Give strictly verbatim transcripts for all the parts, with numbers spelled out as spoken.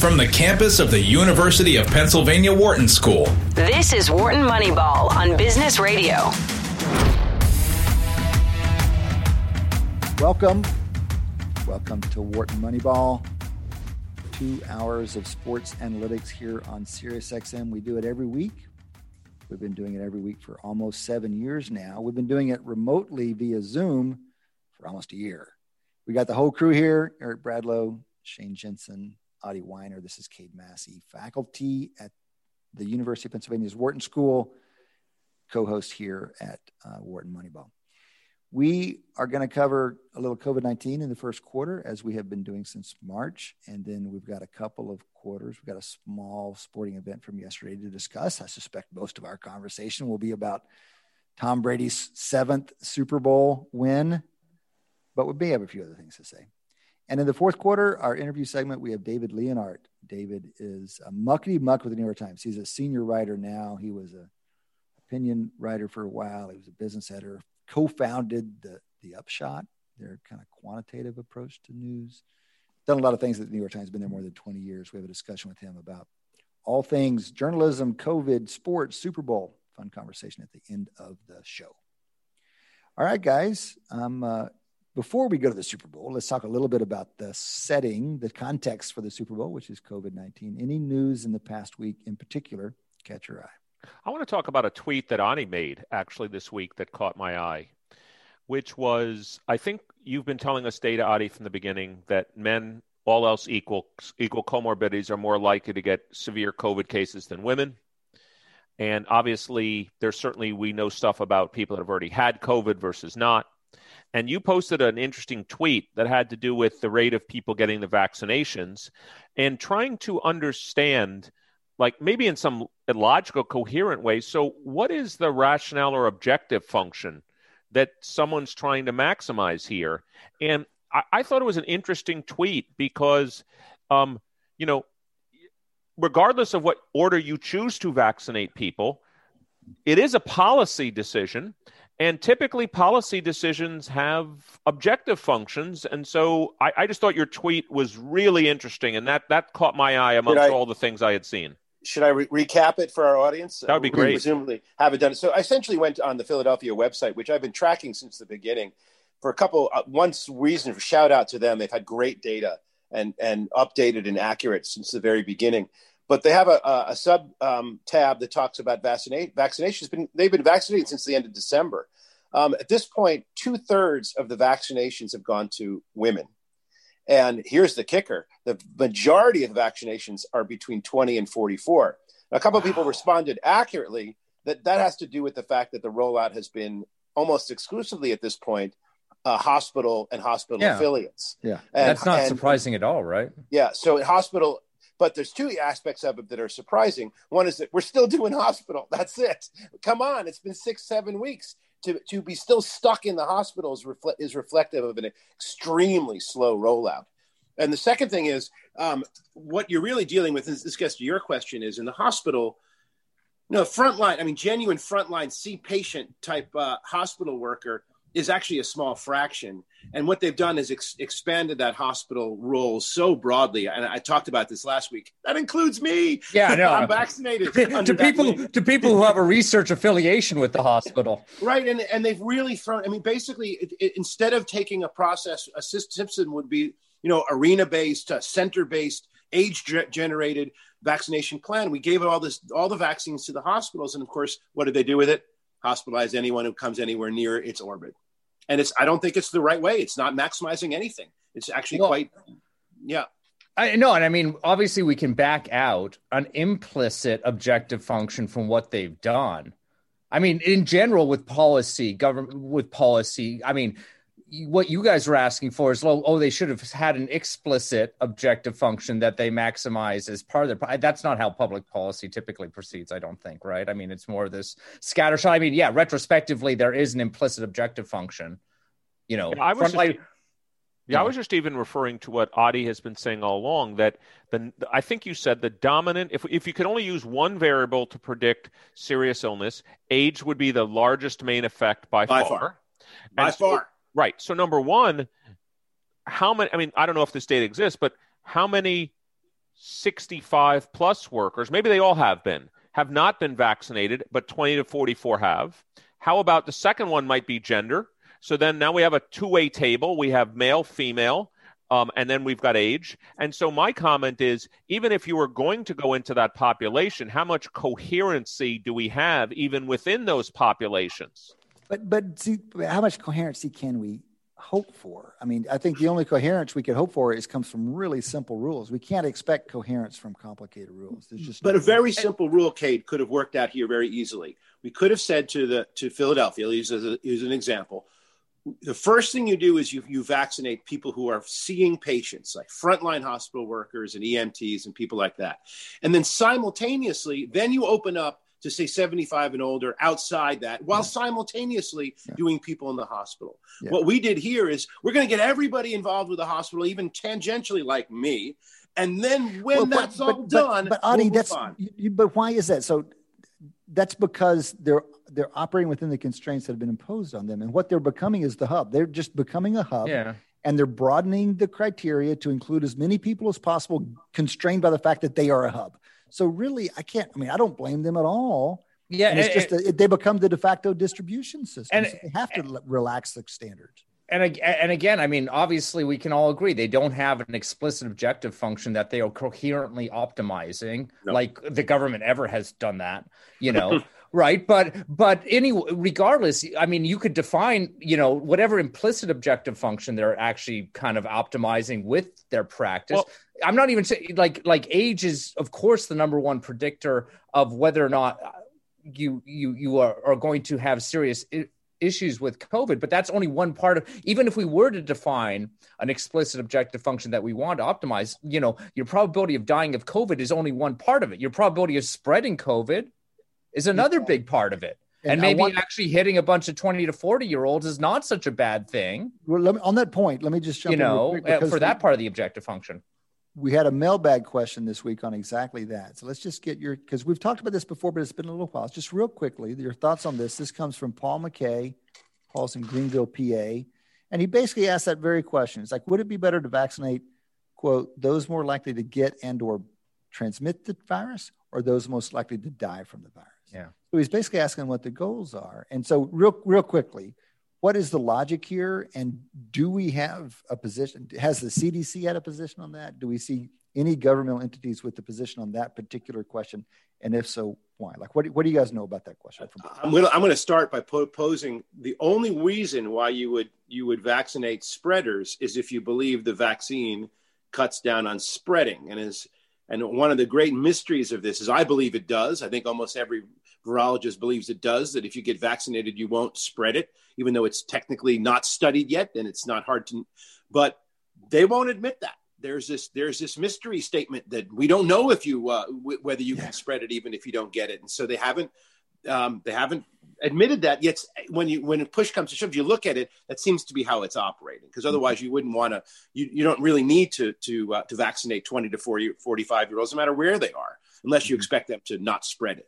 from the campus of the University of Pennsylvania Wharton School. This is Wharton Moneyball on Business Radio. Welcome. Welcome to Wharton Moneyball. Two hours of sports analytics here on SiriusXM. We do it every week. We've been doing it every week for almost seven years now. We've been doing it remotely via Zoom for almost a year. We got the whole crew here, Eric Bradlow, Shane Jensen, Adi Wyner. This is Cade Massey, faculty at the University of Pennsylvania's Wharton School, co-host here at uh, Wharton Moneyball. We are going to cover a little COVID nineteen in the first quarter, as we have been doing since March. And then we've got a couple of quarters. We've got a small sporting event from yesterday to discuss. I suspect most of our conversation will be about Tom Brady's seventh Super Bowl win, but we may have a few other things to say. And in the fourth quarter, our interview segment, we have David Leonhardt. David is a muckety-muck with the New York Times. He's a senior writer now. He was an opinion writer for a while. He was a business editor, co-founded the, the Upshot, their kind of quantitative approach to news. Done a lot of things that the New York Times, been there more than twenty years. We have a discussion with him about all things journalism, COVID, sports, Super Bowl. Fun conversation at the end of the show. All right, guys. Um, uh, before we go to the Super Bowl, let's talk a little bit about the setting, the context for the Super Bowl, which is COVID nineteen. Any news in the past week in particular, catch your eye. I want to talk about a tweet that Ani made actually this week that caught my eye, which was, I think you've been telling us data, Adi, from the beginning that men, all else equal, equal comorbidities are more likely to get severe COVID cases than women. And obviously, there's certainly, we know stuff about people that have already had COVID versus not. And you posted an interesting tweet that had to do with the rate of people getting the vaccinations and trying to understand, like maybe in some logical, coherent way. So what is the rationale or objective function that someone's trying to maximize here? And I, I thought it was an interesting tweet because, um, you know, regardless of what order you choose to vaccinate people, it is a policy decision. And typically policy decisions have objective functions. And so I, I just thought your tweet was really interesting. And that, that caught my eye amongst I- all the things I had seen. Should I re- recap it for our audience? That would be great. We presumably have it done. So I essentially went on the Philadelphia website, which I've been tracking since the beginning for a couple, uh, one reason for shout out to them. They've had great data and, and updated and accurate since the very beginning. But they have a, a, a sub um, tab that talks about vaccinate, vaccination. Been, they've been vaccinated since the end of December. Um, at this point, two thirds of the vaccinations have gone to women. And here's the kicker. The majority of the vaccinations are between twenty and forty-four. A couple wow. of people responded accurately that that has to do with the fact that the rollout has been almost exclusively at this point, uh, hospital and hospital yeah. affiliates. Yeah, and that's not and, surprising at all, right? Yeah, so in hospital, but there's two aspects of it that are surprising. One is that we're still doing hospital. That's it. Come on, it's been six, seven weeks. To, to be still stuck in the hospital is, refle- is reflective of an extremely slow rollout. And the second thing is um, what you're really dealing with, is, this gets to your question, is in the hospital, no, frontline, I mean, genuine frontline C patient type uh, hospital worker is actually a small fraction. And what they've done is ex- expanded that hospital role so broadly. And I talked about this last week. That includes me. Yeah, no, I'm vaccinated. to people to people who have a research affiliation with the hospital. Right. And and they've really thrown, I mean, basically, it, it, instead of taking a process, a system would be, you know, arena-based, uh, center-based, age-generated vaccination plan. We gave all this, all the vaccines to the hospitals. And of course, what did they do with it? Hospitalize anyone who comes anywhere near its orbit. And it's, I don't think it's the right way. It's not maximizing anything. It's actually well, quite, yeah. I know. And I mean, obviously we can back out an implicit objective function from what they've done. I mean, in general with policy, government with policy, I mean, what you guys are asking for is, oh, they should have had an explicit objective function that they maximize as part of their, that's not how public policy typically proceeds, I don't think, right? I mean, it's more of this scattershot. I mean, yeah, retrospectively, there is an implicit objective function, you know. Yeah, I was, just, like, yeah, you know. I was just even referring to what Adi has been saying all along, that the, I think you said the dominant, if if you could only use one variable to predict serious illness, age would be the largest main effect by, by far. far. By so, far. Right. So number one, how many, I mean, I don't know if this data exists, but how many sixty-five plus workers, maybe they all have been, have not been vaccinated, but twenty to forty-four have. How about the second one might be gender? So then now we have a two-way table. We have male, female, um, and then we've got age. And so my comment is, even if you were going to go into that population, how much coherency do we have even within those populations? But but see, how much coherency can we hope for? I mean, I think the only coherence we could hope for is comes from really simple rules. We can't expect coherence from complicated rules. There's just but no a very simple rule, Cade, could have worked out here very easily. We could have said to the to Philadelphia, I'll use as, as an example, the first thing you do is you, you vaccinate people who are seeing patients, like frontline hospital workers and E M Ts and people like that. And then simultaneously, then you open up to say seventy-five and older outside that, while yeah. simultaneously yeah. doing people in the hospital. Yeah. What we did here is we're going to get everybody involved with the hospital, even tangentially like me. And then when well, but, that's but, all but, done, but, but Adi, we'll that's, you, but why is that? So that's because they're they're operating within the constraints that have been imposed on them. And what they're becoming is the hub. They're just becoming a hub. Yeah. And they're broadening the criteria to include as many people as possible, constrained by the fact that they are a hub. So really, I can't, I mean, I don't blame them at all. Yeah. And it's and, just, and, a, they become the de facto distribution system. And, so they have to and, relax the standards. And and again, I mean, obviously we can all agree they don't have an explicit objective function that they are coherently optimizing, no. like the government ever has done that, you know, right? But but anyway, regardless, I mean, you could define, you know, whatever implicit objective function they're actually kind of optimizing with their practice. Well, I'm not even saying like like age is, of course, the number one predictor of whether or not you you you are, are going to have serious I- issues with COVID. But that's only one part of, even if we were to define an explicit objective function that we want to optimize, you know, your probability of dying of COVID is only one part of it. Your probability of spreading COVID is another big part of it. And, and maybe want- actually hitting a bunch of twenty to forty year olds is not such a bad thing. Well, let me, on that point, let me just jump you in know, for we- that part of the objective function. We had a mailbag question this week on exactly that. So let's just get your, because we've talked about this before, but it's been a little while. Just real quickly, your thoughts on this. This comes from Paul McKay. Paul's in Greenville, P A. And he basically asked that very question. It's like, would it be better to vaccinate, quote, those more likely to get and or transmit the virus or those most likely to die from the virus? Yeah. So he's basically asking what the goals are. And so real, real quickly, what is the logic here? And do we have a position? Has the C D C had a position on that? Do we see any governmental entities with the position on that particular question? And if so, why? Like, what do, what do you guys know about that question? I'm going to, I'm going to start by posing the only reason why you would, you would vaccinate spreaders is if you believe the vaccine cuts down on spreading. And is, and one of the great mysteries of this is I believe it does. I think almost every virologist believes it does, that if you get vaccinated, you won't spread it, even though it's technically not studied yet, and it's not hard to, but they won't admit that. There's this there's this mystery statement that we don't know if you, uh, w- whether you yeah. can spread it, even if you don't get it. And so they haven't, um, they haven't admitted that yet. When you, when push comes to shove, you look at it, that seems to be how it's operating, because otherwise you wouldn't want to, you, you don't really need to, to, uh, to vaccinate twenty to forty, forty-five year olds, no matter where they are, unless you expect them to not spread it.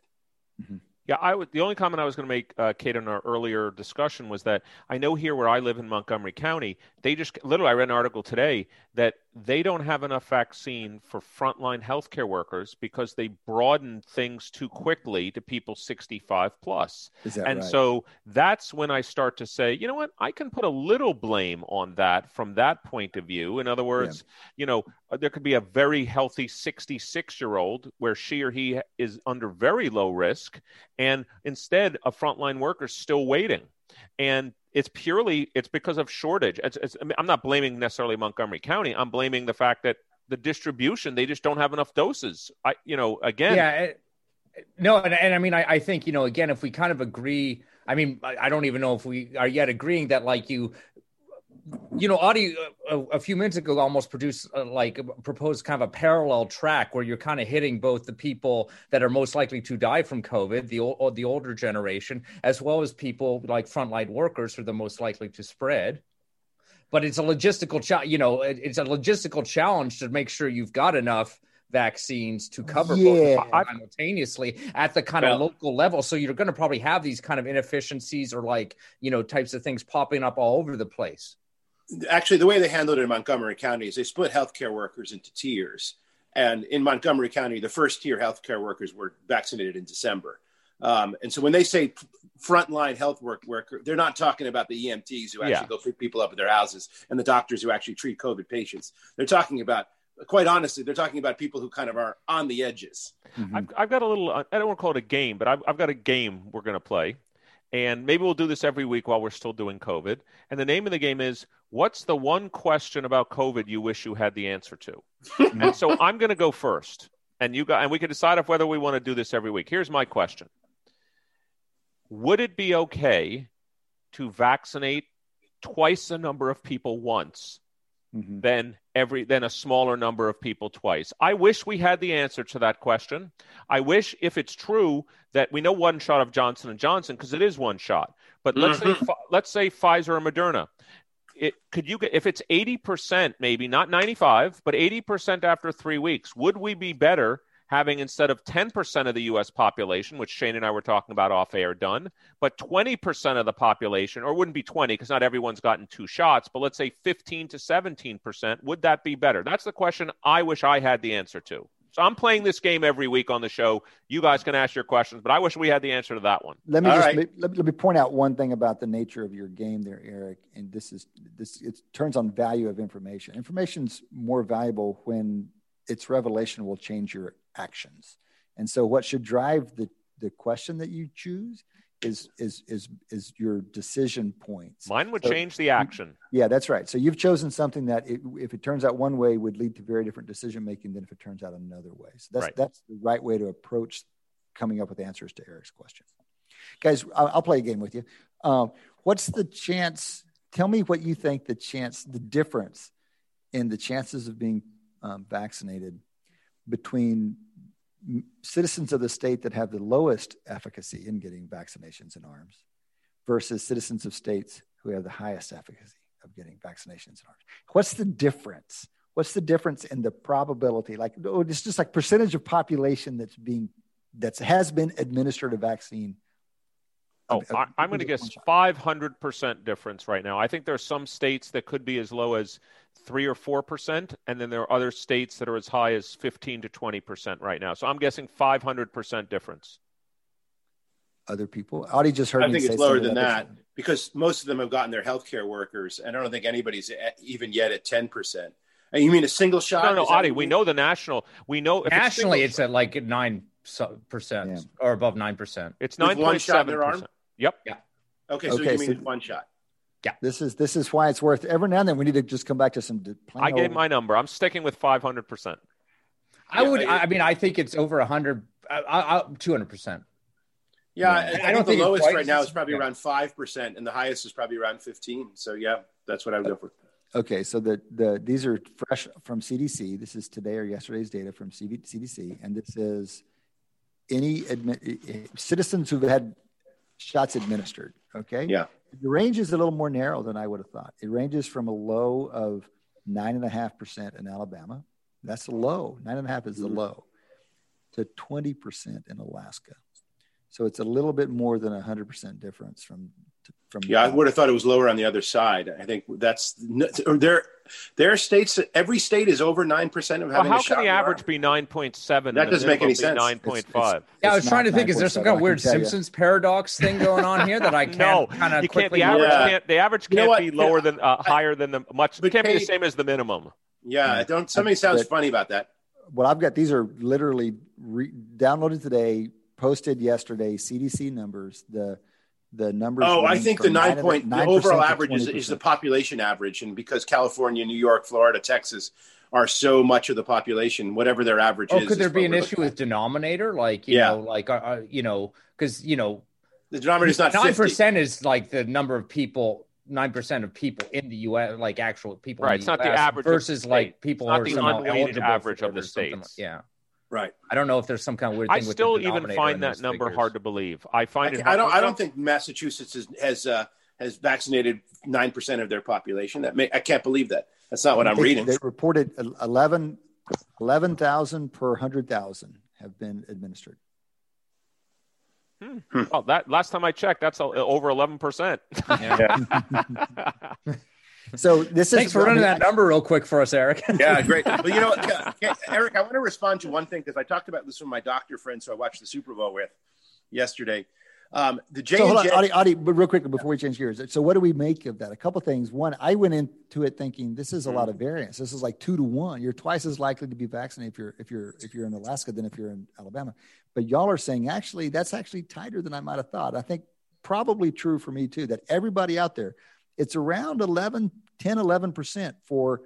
Mm-hmm. Yeah, I would. The only comment I was going to make, uh, Kate, in our earlier discussion was that I know here where I live in Montgomery County, they just literally, I read an article today that they don't have enough vaccine for frontline healthcare workers because they broadened things too quickly to people sixty-five plus. Is that and right? So that's when I start to say, you know what, I can put a little blame on that from that point of view. In other words, yeah. you know, there could be a very healthy sixty-six year old where she or he is under very low risk. And instead a frontline worker is still waiting. And it's purely, it's because of shortage. It's, it's, I mean, I'm not blaming necessarily Montgomery County. I'm blaming the fact that the distribution, they just don't have enough doses. I, you know, again. Yeah, it, no. And, and I mean, I, I think, you know, again, if we kind of agree, I mean, I, I don't even know if we are yet agreeing that like you, you know, Adi a, a few minutes ago almost produced uh, like proposed kind of a parallel track where you're kind of hitting both the people that are most likely to die from COVID, the or the older generation, as well as people like frontline workers who are the most likely to spread. But it's a logistical, cha- you know, it, it's a logistical challenge to make sure you've got enough vaccines to cover yeah. both simultaneously at the kind well, of local level. So you're going to probably have these kind of inefficiencies or like, you know, types of things popping up all over the place. Actually, the way they handled it in Montgomery County is they split healthcare workers into tiers. And in Montgomery County, the first-tier healthcare workers were vaccinated in December. Um, and so when they say frontline health work worker, they're not talking about the E M Ts who actually yeah. go pick people up at their houses and the doctors who actually treat COVID patients. They're talking about, quite honestly, they're talking about people who kind of are on the edges. Mm-hmm. I've, I've got a little, I don't want to call it a game, but I've, I've got a game we're going to play. And maybe we'll do this every week while we're still doing COVID. And the name of the game is, what's the one question about COVID you wish you had the answer to? And so I'm going to go first. And you got, and we can decide if whether we want to do this every week. Here's my question. Would it be okay to vaccinate twice the number of people once mm-hmm. than every than a smaller number of people twice? I wish we had the answer to that question. I wish, if it's true, that we know one shot of Johnson and Johnson because it is one shot. But let's mm-hmm. say let's say Pfizer or Moderna. It, could you get if it's eighty percent, maybe not ninety-five, but eighty percent after three weeks? Would we be better having, instead of ten percent of the U S population, which Shane and I were talking about off air done, but twenty percent of the population, or it wouldn't be twenty because not everyone's gotten two shots, but let's say fifteen to seventeen percent, would that be better? That's the question I wish I had the answer to. So I'm playing this game every week on the show. You guys can ask your questions, but I wish we had the answer to that one. Let me All just right. let, let me point out one thing about the nature of your game there, Eric. And this is this it turns on value of information. Information's more valuable when its revelation will change your actions. And so what should drive the, the question that you choose is, is, is, is your decision points. Mine would so, change the action. Yeah, that's right. So you've chosen something that it, if it turns out one way would lead to very different decision-making than if it turns out another way. So that's, right. that's the right way to approach coming up with answers to Eric's question. Guys, I'll, I'll play a game with you. Um, what's the chance? Tell me what you think the chance, the difference in the chances of being um, vaccinated between citizens of the state that have the lowest efficacy in getting vaccinations in arms versus citizens of states who have the highest efficacy of getting vaccinations in arms. What's the difference? What's the difference in the probability? Like, oh, it's just like percentage of population that's being, that's has been administered a vaccine. Oh, of, I, I'm going to guess five hundred percent difference right now. I think there are some states that could be as low as three or four percent, and then there are other states that are as high as fifteen to twenty percent right now. So I'm guessing five hundred percent difference. Other people? Audie just heard I me say I think it's lower than that percent. Because most of them have gotten their healthcare workers, and I don't think anybody's at, even yet at ten percent. You mean a single shot? No, no, Audie, we mean? know the national. We know nationally it's, it's at like nine percent yeah. or above nine percent. It's nine point seven percent. Yep. Yeah. Okay, so okay, you mean so, one shot. Yeah. This is this is why it's worth every now and then we need to just come back to some. I gave old. my number. I'm sticking with five hundred percent. I yeah, would. I, I mean, I think it's over one hundred, uh, two hundred percent. Yeah, yeah. I, I, I think don't the think lowest right now is probably yeah. around five percent, and the highest is probably around fifteen. So yeah, that's what I would go for. Okay, so the the these are fresh from C D C. This is today or yesterday's data from C D C, and this is any admi- citizens who've had shots administered. Okay. Yeah. The range is a little more narrow than I would have thought. It ranges from a low of nine and a half percent in Alabama. That's the low. Nine and a half is the low to twenty percent in Alaska. So it's a little bit more than a hundred percent difference from, from. Yeah. Alabama. I would have thought it was lower on the other side. I think that's there. There are states, every state is over nine percent of having well, how a shot can the average arm. Be nine point seven? That doesn't make any sense. nine point five. It's, it's, yeah, I was trying to think, is there some kind of weird Simpsons you. paradox thing going on here that I can't no, kind of quickly? The average yeah. can't, the average can't you know be lower yeah. than, uh, I, higher than the much. It can't Kate, be the same as the minimum. Yeah, yeah. don't. Somebody sounds but, funny about that. Well, I've got, these are literally re- downloaded today, posted yesterday, C D C numbers, the The numbers. Oh, I think the nine point the overall average is, is the population average, and because California, New York, Florida, Texas are so much of the population, whatever their average oh, is. Oh, could there is be an issue with denominator? Like you yeah. know, like uh, you know, because you know, the denominator is not nine percent is like the number of people. Nine percent of people in the U S, like actual people, right? In the it's U S not the average versus like people are somehow eligible average of the states. Like, yeah. Right. I don't know if there's some kind of weird thing. I with still even find that number figures. hard to believe. I find I, it. I don't. I don't think Massachusetts is, has uh, has vaccinated nine percent of their population. That may, I can't believe that. That's not what I'm they, reading. They reported eleven thousand per hundred thousand have been administered. Hmm. Hmm. Oh, that last time I checked, that's over eleven percent. Yeah. So this is Thanks for running that number real quick for us, Eric. Yeah, great. Well, you know, Eric, I want to respond to one thing because I talked about this with my doctor friend, so I watched the Super Bowl with yesterday. Um, the J so hold on, Adi, Adi, but real quickly before we change gears. So what do we make of that? A couple of things. One, I went into it thinking this is a lot of variance. This is like two to one. You're twice as likely to be vaccinated if you're if you're if you're in Alaska than if you're in Alabama. But y'all are saying actually that's actually tighter than I might have thought. I think probably true for me too. That everybody out there, it's around eleven, ten, eleven percent for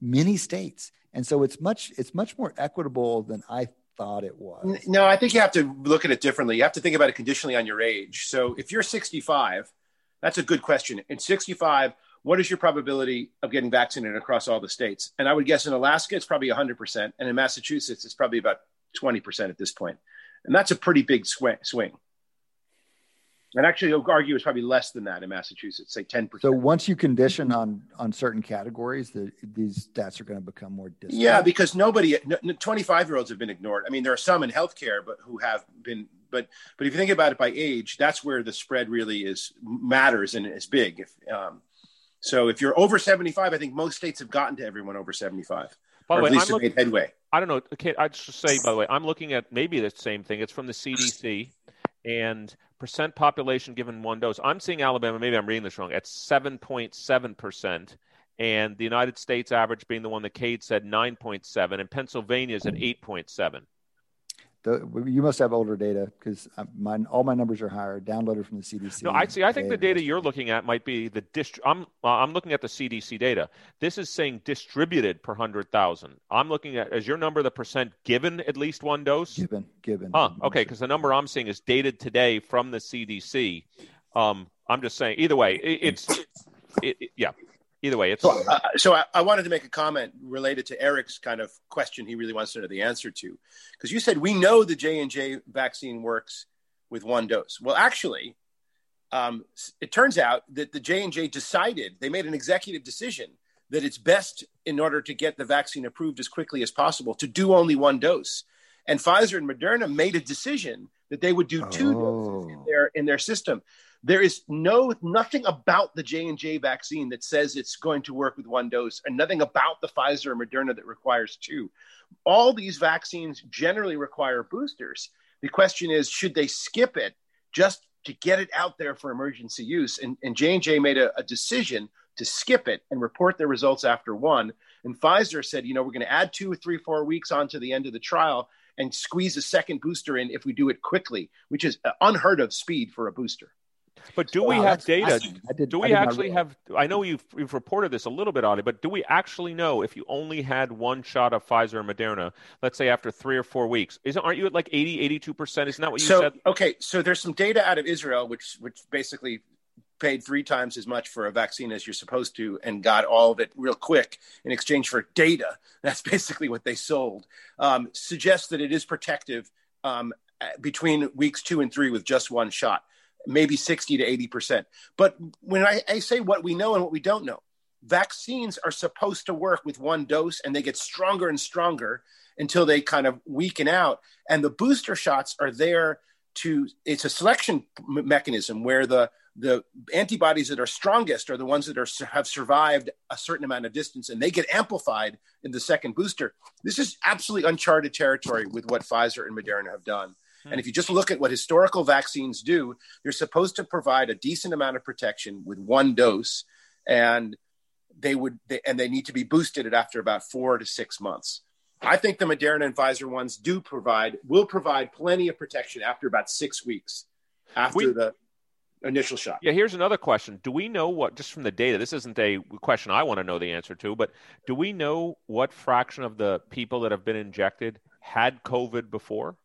many states, and so it's much it's much more equitable than I thought it was. No, I think you have to look at it differently. You have to think about it conditionally on your age. So if you're sixty-five, that's a good question. In sixty-five, what is your probability of getting vaccinated across all the states? And I would guess in Alaska, it's probably one hundred percent. And in Massachusetts, it's probably about twenty percent at this point. And that's a pretty big swing. And actually, I'll argue it's probably less than that in Massachusetts, say ten percent. So once you condition on on certain categories, the, these stats are going to become more distant. Yeah, because nobody, twenty-five-year-olds have been ignored. I mean, there are some in healthcare, but who have been, but but if you think about it by age, that's where the spread really is matters and is big. If um, so, if you're over seventy-five, I think most states have gotten to everyone over seventy-five. By the way, at least I'm looking, made headway. I don't know. Okay, I'd just say, by the way, I'm looking at maybe the same thing. It's from the C D C. And percent population given one dose. I'm seeing Alabama, maybe I'm reading this wrong, at seven point seven percent. And the United States average being the one that Cade said nine point seven. And Pennsylvania is at eight point seven. The, you must have older data because all my numbers are higher, downloaded from the C D C. No, I see. I think the data you're looking at might be the dist- – I'm, uh, I'm looking at the C D C data. This is saying distributed per one hundred thousand. I'm looking at – is your number the percent given at least one dose? Given, given. Huh, okay, because the number I'm seeing is dated today from the C D C. Um, I'm just saying – either way, it, it's it, – it, yeah. Either way, it's so, uh, so I, I wanted to make a comment related to Eric's kind of question he really wants to know the answer to, because you said we know the J and J vaccine works with one dose. Well, actually, um, it turns out that the J and J decided, they made an executive decision that it's best in order to get the vaccine approved as quickly as possible to do only one dose. And Pfizer and Moderna made a decision that they would do two oh. doses in their, in their system. There is no nothing about the J and J vaccine that says it's going to work with one dose, and nothing about the Pfizer or Moderna that requires two. All these vaccines generally require boosters. The question is, should they skip it just to get it out there for emergency use? And, and J and J made a, a decision to skip it and report their results after one. And Pfizer said, you know, we're going to add two, three, four weeks onto the end of the trial and squeeze a second booster in if we do it quickly, which is unheard of speed for a booster. But do wow, we have data? Did, do we actually have – I know you've, you've reported this a little bit, Adi, but do we actually know if you only had one shot of Pfizer and Moderna, let's say after three or four weeks? Isn't, aren't you at like eighty, eighty-two percent? Isn't that what you so, said? Okay, so there's some data out of Israel, which which basically paid three times as much for a vaccine as you're supposed to and got all of it real quick in exchange for data. That's basically what they sold. Um, suggests that it is protective um, between weeks two and three with just one shot. Maybe sixty to eighty percent. But when I, I say what we know and what we don't know, vaccines are supposed to work with one dose and they get stronger and stronger until they kind of weaken out. And the booster shots are there to, it's a selection mechanism where the, the antibodies that are strongest are the ones that are have survived a certain amount of distance and they get amplified in the second booster. This is absolutely uncharted territory with what Pfizer and Moderna have done. And if you just look at what historical vaccines do, they're supposed to provide a decent amount of protection with one dose, and they would they, and they need to be boosted after about four to six months. I think the Moderna and Pfizer ones do provide will provide plenty of protection after about six weeks after we, the initial shot. Yeah, here's another question. Do we know what, just from the data, this isn't a question I want to know the answer to, but do we know what fraction of the people that have been injected had COVID before?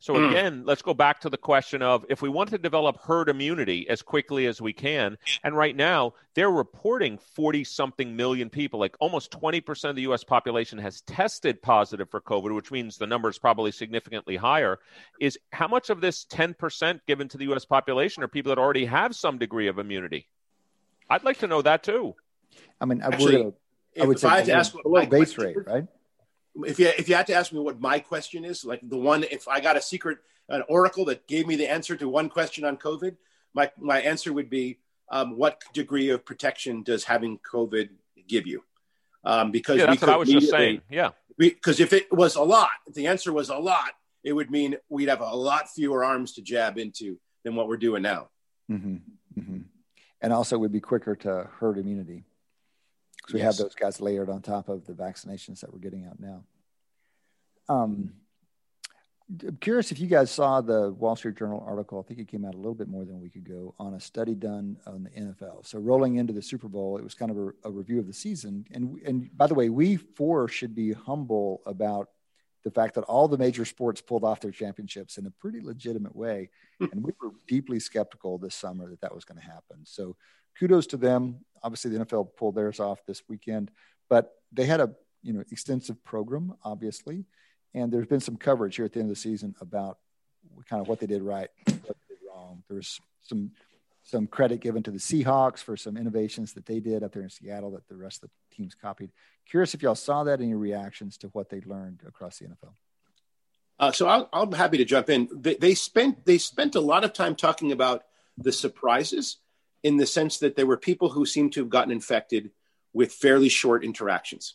So again, mm. let's go back to the question of if we want to develop herd immunity as quickly as we can, and right now they're reporting forty-something million people, like almost twenty percent of the U S population has tested positive for COVID, which means the number is probably significantly higher, is how much of this ten percent given to the U S population are people that already have some degree of immunity? I'd like to know that too. I mean, I Actually, would, I would say I ask a low base rate, right? If you if you had to ask me what my question is, like the one, if I got a secret, an oracle that gave me the answer to one question on COVID, my, my answer would be um, what degree of protection does having COVID give you? Um, because yeah, that's we what I was just saying. Yeah. Because if it was a lot, if the answer was a lot, it would mean we'd have a lot fewer arms to jab into than what we're doing now. Mm-hmm. Mm-hmm. And also it would be quicker to herd immunity. Because we yes. have those guys layered on top of the vaccinations that we're getting out now. Um, I'm curious if you guys saw the Wall Street Journal article. I think it came out a little bit more than a week ago on a study done on the N F L. So rolling into the Super Bowl, it was kind of a, a review of the season. And and by the way, we four should be humble about the fact that all the major sports pulled off their championships in a pretty legitimate way. And we were deeply skeptical this summer that that was going to happen. So kudos to them. Obviously, the N F L pulled theirs off this weekend, but they had a you know extensive program, obviously. And there's been some coverage here at the end of the season about kind of what they did right, what they did wrong. There was some some credit given to the Seahawks for some innovations that they did up there in Seattle that the rest of the teams copied. Curious if y'all saw that in your reactions to what they learned across the N F L. Uh, so I'll, I'm happy to jump in. They, they spent they spent a lot of time talking about the surprises in the sense that there were people who seemed to have gotten infected with fairly short interactions.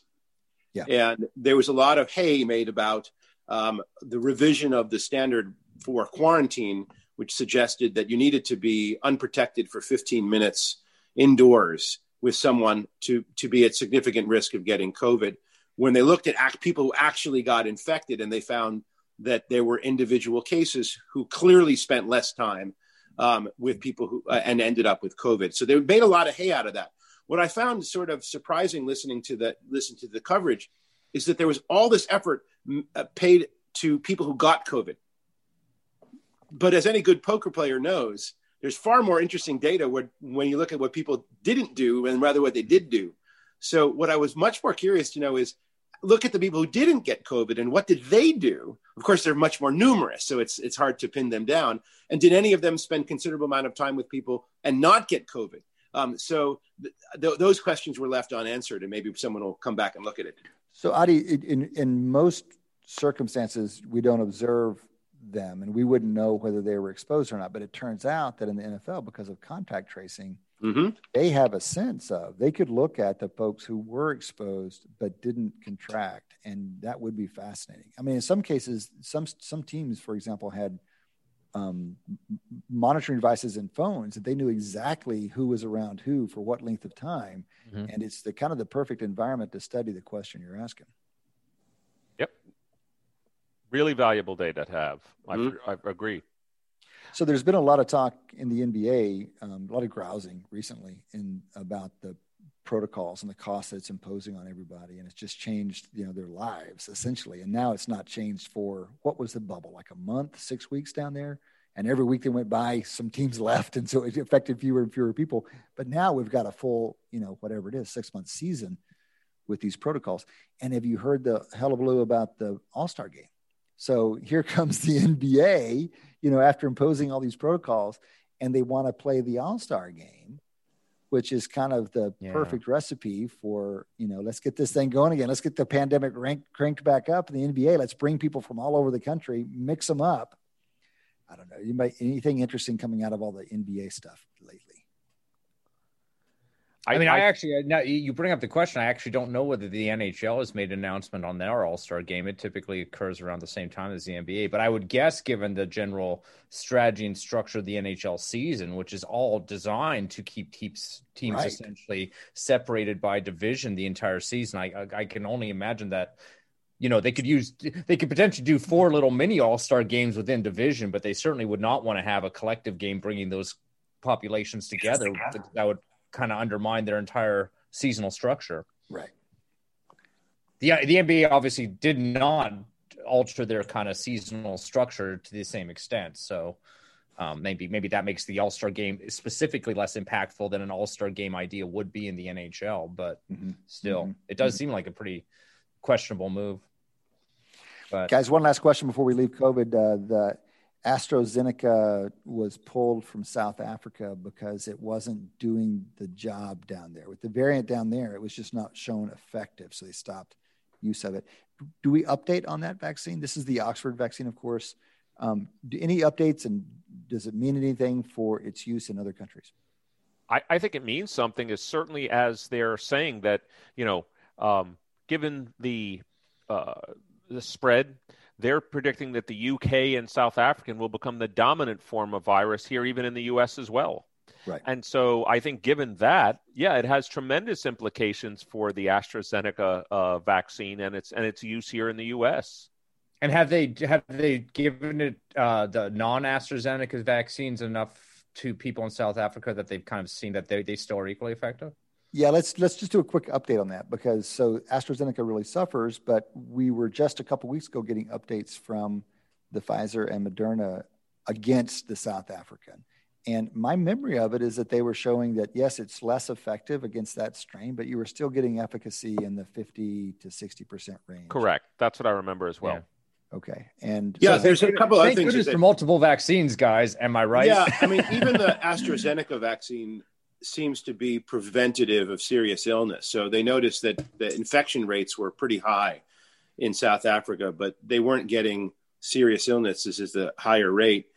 Yeah. And there was a lot of hay made about um, the revision of the standard for quarantine, which suggested that you needed to be unprotected for fifteen minutes indoors with someone to, to be at significant risk of getting COVID. When they looked at act, people who actually got infected, and they found that there were individual cases who clearly spent less time um, with people who uh, and ended up with COVID. So they made a lot of hay out of that. What I found sort of surprising listening to the listen to the coverage is that there was all this effort paid to people who got COVID. But as any good poker player knows, there's far more interesting data when, when you look at what people didn't do and rather what they did do. So what I was much more curious to know is look at the people who didn't get COVID and what did they do? Of course, they're much more numerous, so it's it's hard to pin them down. And did any of them spend considerable amount of time with people and not get COVID? Um, so th- th- those questions were left unanswered, and maybe someone will come back and look at it. So Adi, in, in most circumstances, we don't observe them and we wouldn't know whether they were exposed or not. But it turns out that in the N F L, because of contact tracing, mm-hmm. they have a sense of, they could look at the folks who were exposed but didn't contract. And that would be fascinating. I mean, in some cases, some, some teams, for example, had Um, monitoring devices and phones that they knew exactly who was around who for what length of time. Mm-hmm. And it's the kind of the perfect environment to study the question you're asking. Yep. Really valuable data to have. Mm-hmm. I, I agree. So there's been a lot of talk in the N B A, um, a lot of grousing recently in about the protocols and the cost that it's imposing on everybody. And it's just changed, you know, their lives essentially. And now it's not changed for what was the bubble, like a month, six weeks down there. And every week that went by, some teams left. And so it affected fewer and fewer people. But now we've got a full, you know, whatever it is, six month season with these protocols. And have you heard the hullabaloo about the All-Star game? So here comes the N B A, you know, after imposing all these protocols, and they want to play the All-Star game, which is kind of the yeah. perfect recipe for, you know, let's get this thing going again. Let's get the pandemic rank, cranked back up in the N B A. Let's bring people from all over the country, mix them up. I don't know. You might, anything interesting coming out of all the N B A stuff lately? I, I mean, I, I actually, now you bring up the question. I actually don't know whether the N H L has made an announcement on their All-Star game. It typically occurs around the same time as the N B A, but I would guess given the general strategy and structure of the N H L season, which is all designed to keep teams, teams right. essentially separated by division the entire season. I, I, I can only imagine that, you know, they could use, they could potentially do four little mini All-Star games within division, but they certainly would not want to have a collective game bringing those populations together. Yes, that would kind of undermine their entire seasonal structure. Right. The the N B A obviously did not alter their kind of seasonal structure to the same extent. So um, maybe maybe that makes the All-Star game specifically less impactful than an All-Star game idea would be in the N H L. But mm-hmm. still, mm-hmm. it does mm-hmm. seem like a pretty questionable move. But guys, one last question before we leave COVID. Uh, the AstraZeneca was pulled from South Africa because it wasn't doing the job down there. With the variant down there, it was just not shown effective, so they stopped use of it. Do we update on that vaccine? This is the Oxford vaccine, of course. Um, do any updates, and does it mean anything for its use in other countries? I, I think it means something, is certainly as they're saying that, you know, um, given the uh, the spread, they're predicting that the U K and South African will become the dominant form of virus here, even in the U S as well. Right. And so I think given that, yeah, it has tremendous implications for the AstraZeneca uh, vaccine and its and its use here in the U S. And have they have they given it uh, the non-AstraZeneca vaccines enough to people in South Africa that they've kind of seen that they, they still are equally effective? Yeah, let's let's just do a quick update on that, because so AstraZeneca really suffers, but we were just a couple weeks ago getting updates from the Pfizer and Moderna against the South African. And my memory of it is that they were showing that, yes, it's less effective against that strain, but you were still getting efficacy in the fifty to sixty percent range. Correct. That's what I remember as well. Yeah. Okay. And yeah, so there's a couple other things. That, for multiple vaccines, guys. Am I right? Yeah. I mean, even the AstraZeneca vaccine seems to be preventative of serious illness. So they noticed that the infection rates were pretty high in South Africa, but they weren't getting serious illness. This is the higher rate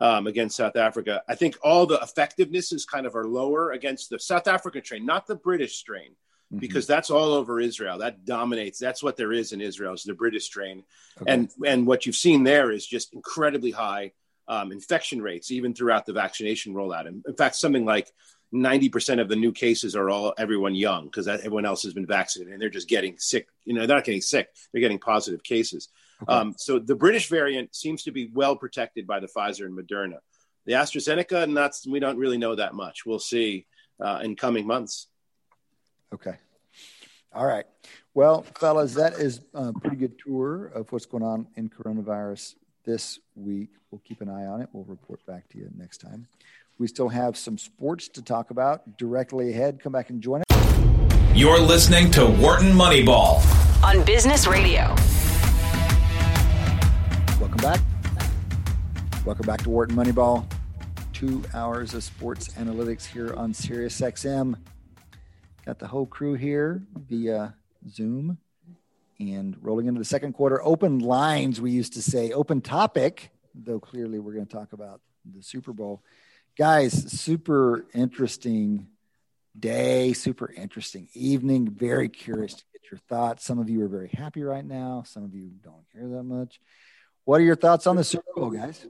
um, against South Africa. I think all the effectivenesses kind of are lower against the South African strain, not the British strain. Because that's all over Israel. That dominates. That's what there is in Israel, is the British strain. Okay. And and what you've seen there is just incredibly high um, infection rates, even throughout the vaccination rollout. And in fact, something like ninety percent of the new cases are all everyone young, because everyone else has been vaccinated and they're just getting sick. You know, they're not getting sick. They're getting positive cases. Okay. Um, so the British variant seems to be well protected by the Pfizer and Moderna. The AstraZeneca, not, we don't really know that much. We'll see uh, in coming months. Okay. All right. Well, fellas, that is a pretty good tour of what's going on in coronavirus this week. We'll keep an eye on it. We'll report back to you next time. We still have some sports to talk about directly ahead. Come back and join us. You're listening to Wharton Moneyball on Business Radio. Welcome back. Welcome back to Wharton Moneyball. Two hours of sports analytics here on SiriusXM. Got the whole crew here via Zoom, and rolling into the second quarter. Open lines, we used to say. Open topic, though clearly we're going to talk about the Super Bowl. Guys, super interesting day, super interesting evening. Very curious to get your thoughts. Some of you are very happy right now. Some of you don't care that much. What are your thoughts on the Super Bowl, guys?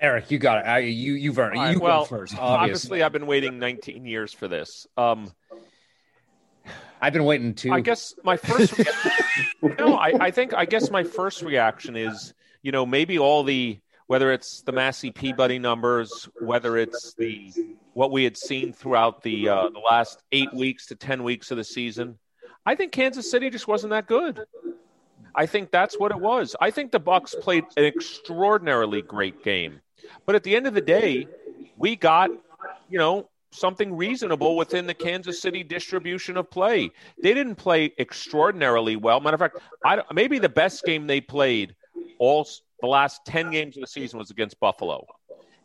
Eric, you got it. I, you, you've earned it. You right, well, go first, obviously. Obviously, I've been waiting nineteen years for this. Um, I've been waiting, too. I guess my first re- no, I, I think I guess my first reaction is, you know, maybe all the, whether it's the Massey Peabody numbers, whether it's the what we had seen throughout the uh, the last eight weeks to ten weeks of the season, I think Kansas City just wasn't that good. I think that's what it was. I think the Bucs played an extraordinarily great game. But at the end of the day, we got, you know, something reasonable within the Kansas City distribution of play. They didn't play extraordinarily well. Matter of fact, I don't, maybe the best game they played all the last ten games of the season was against Buffalo.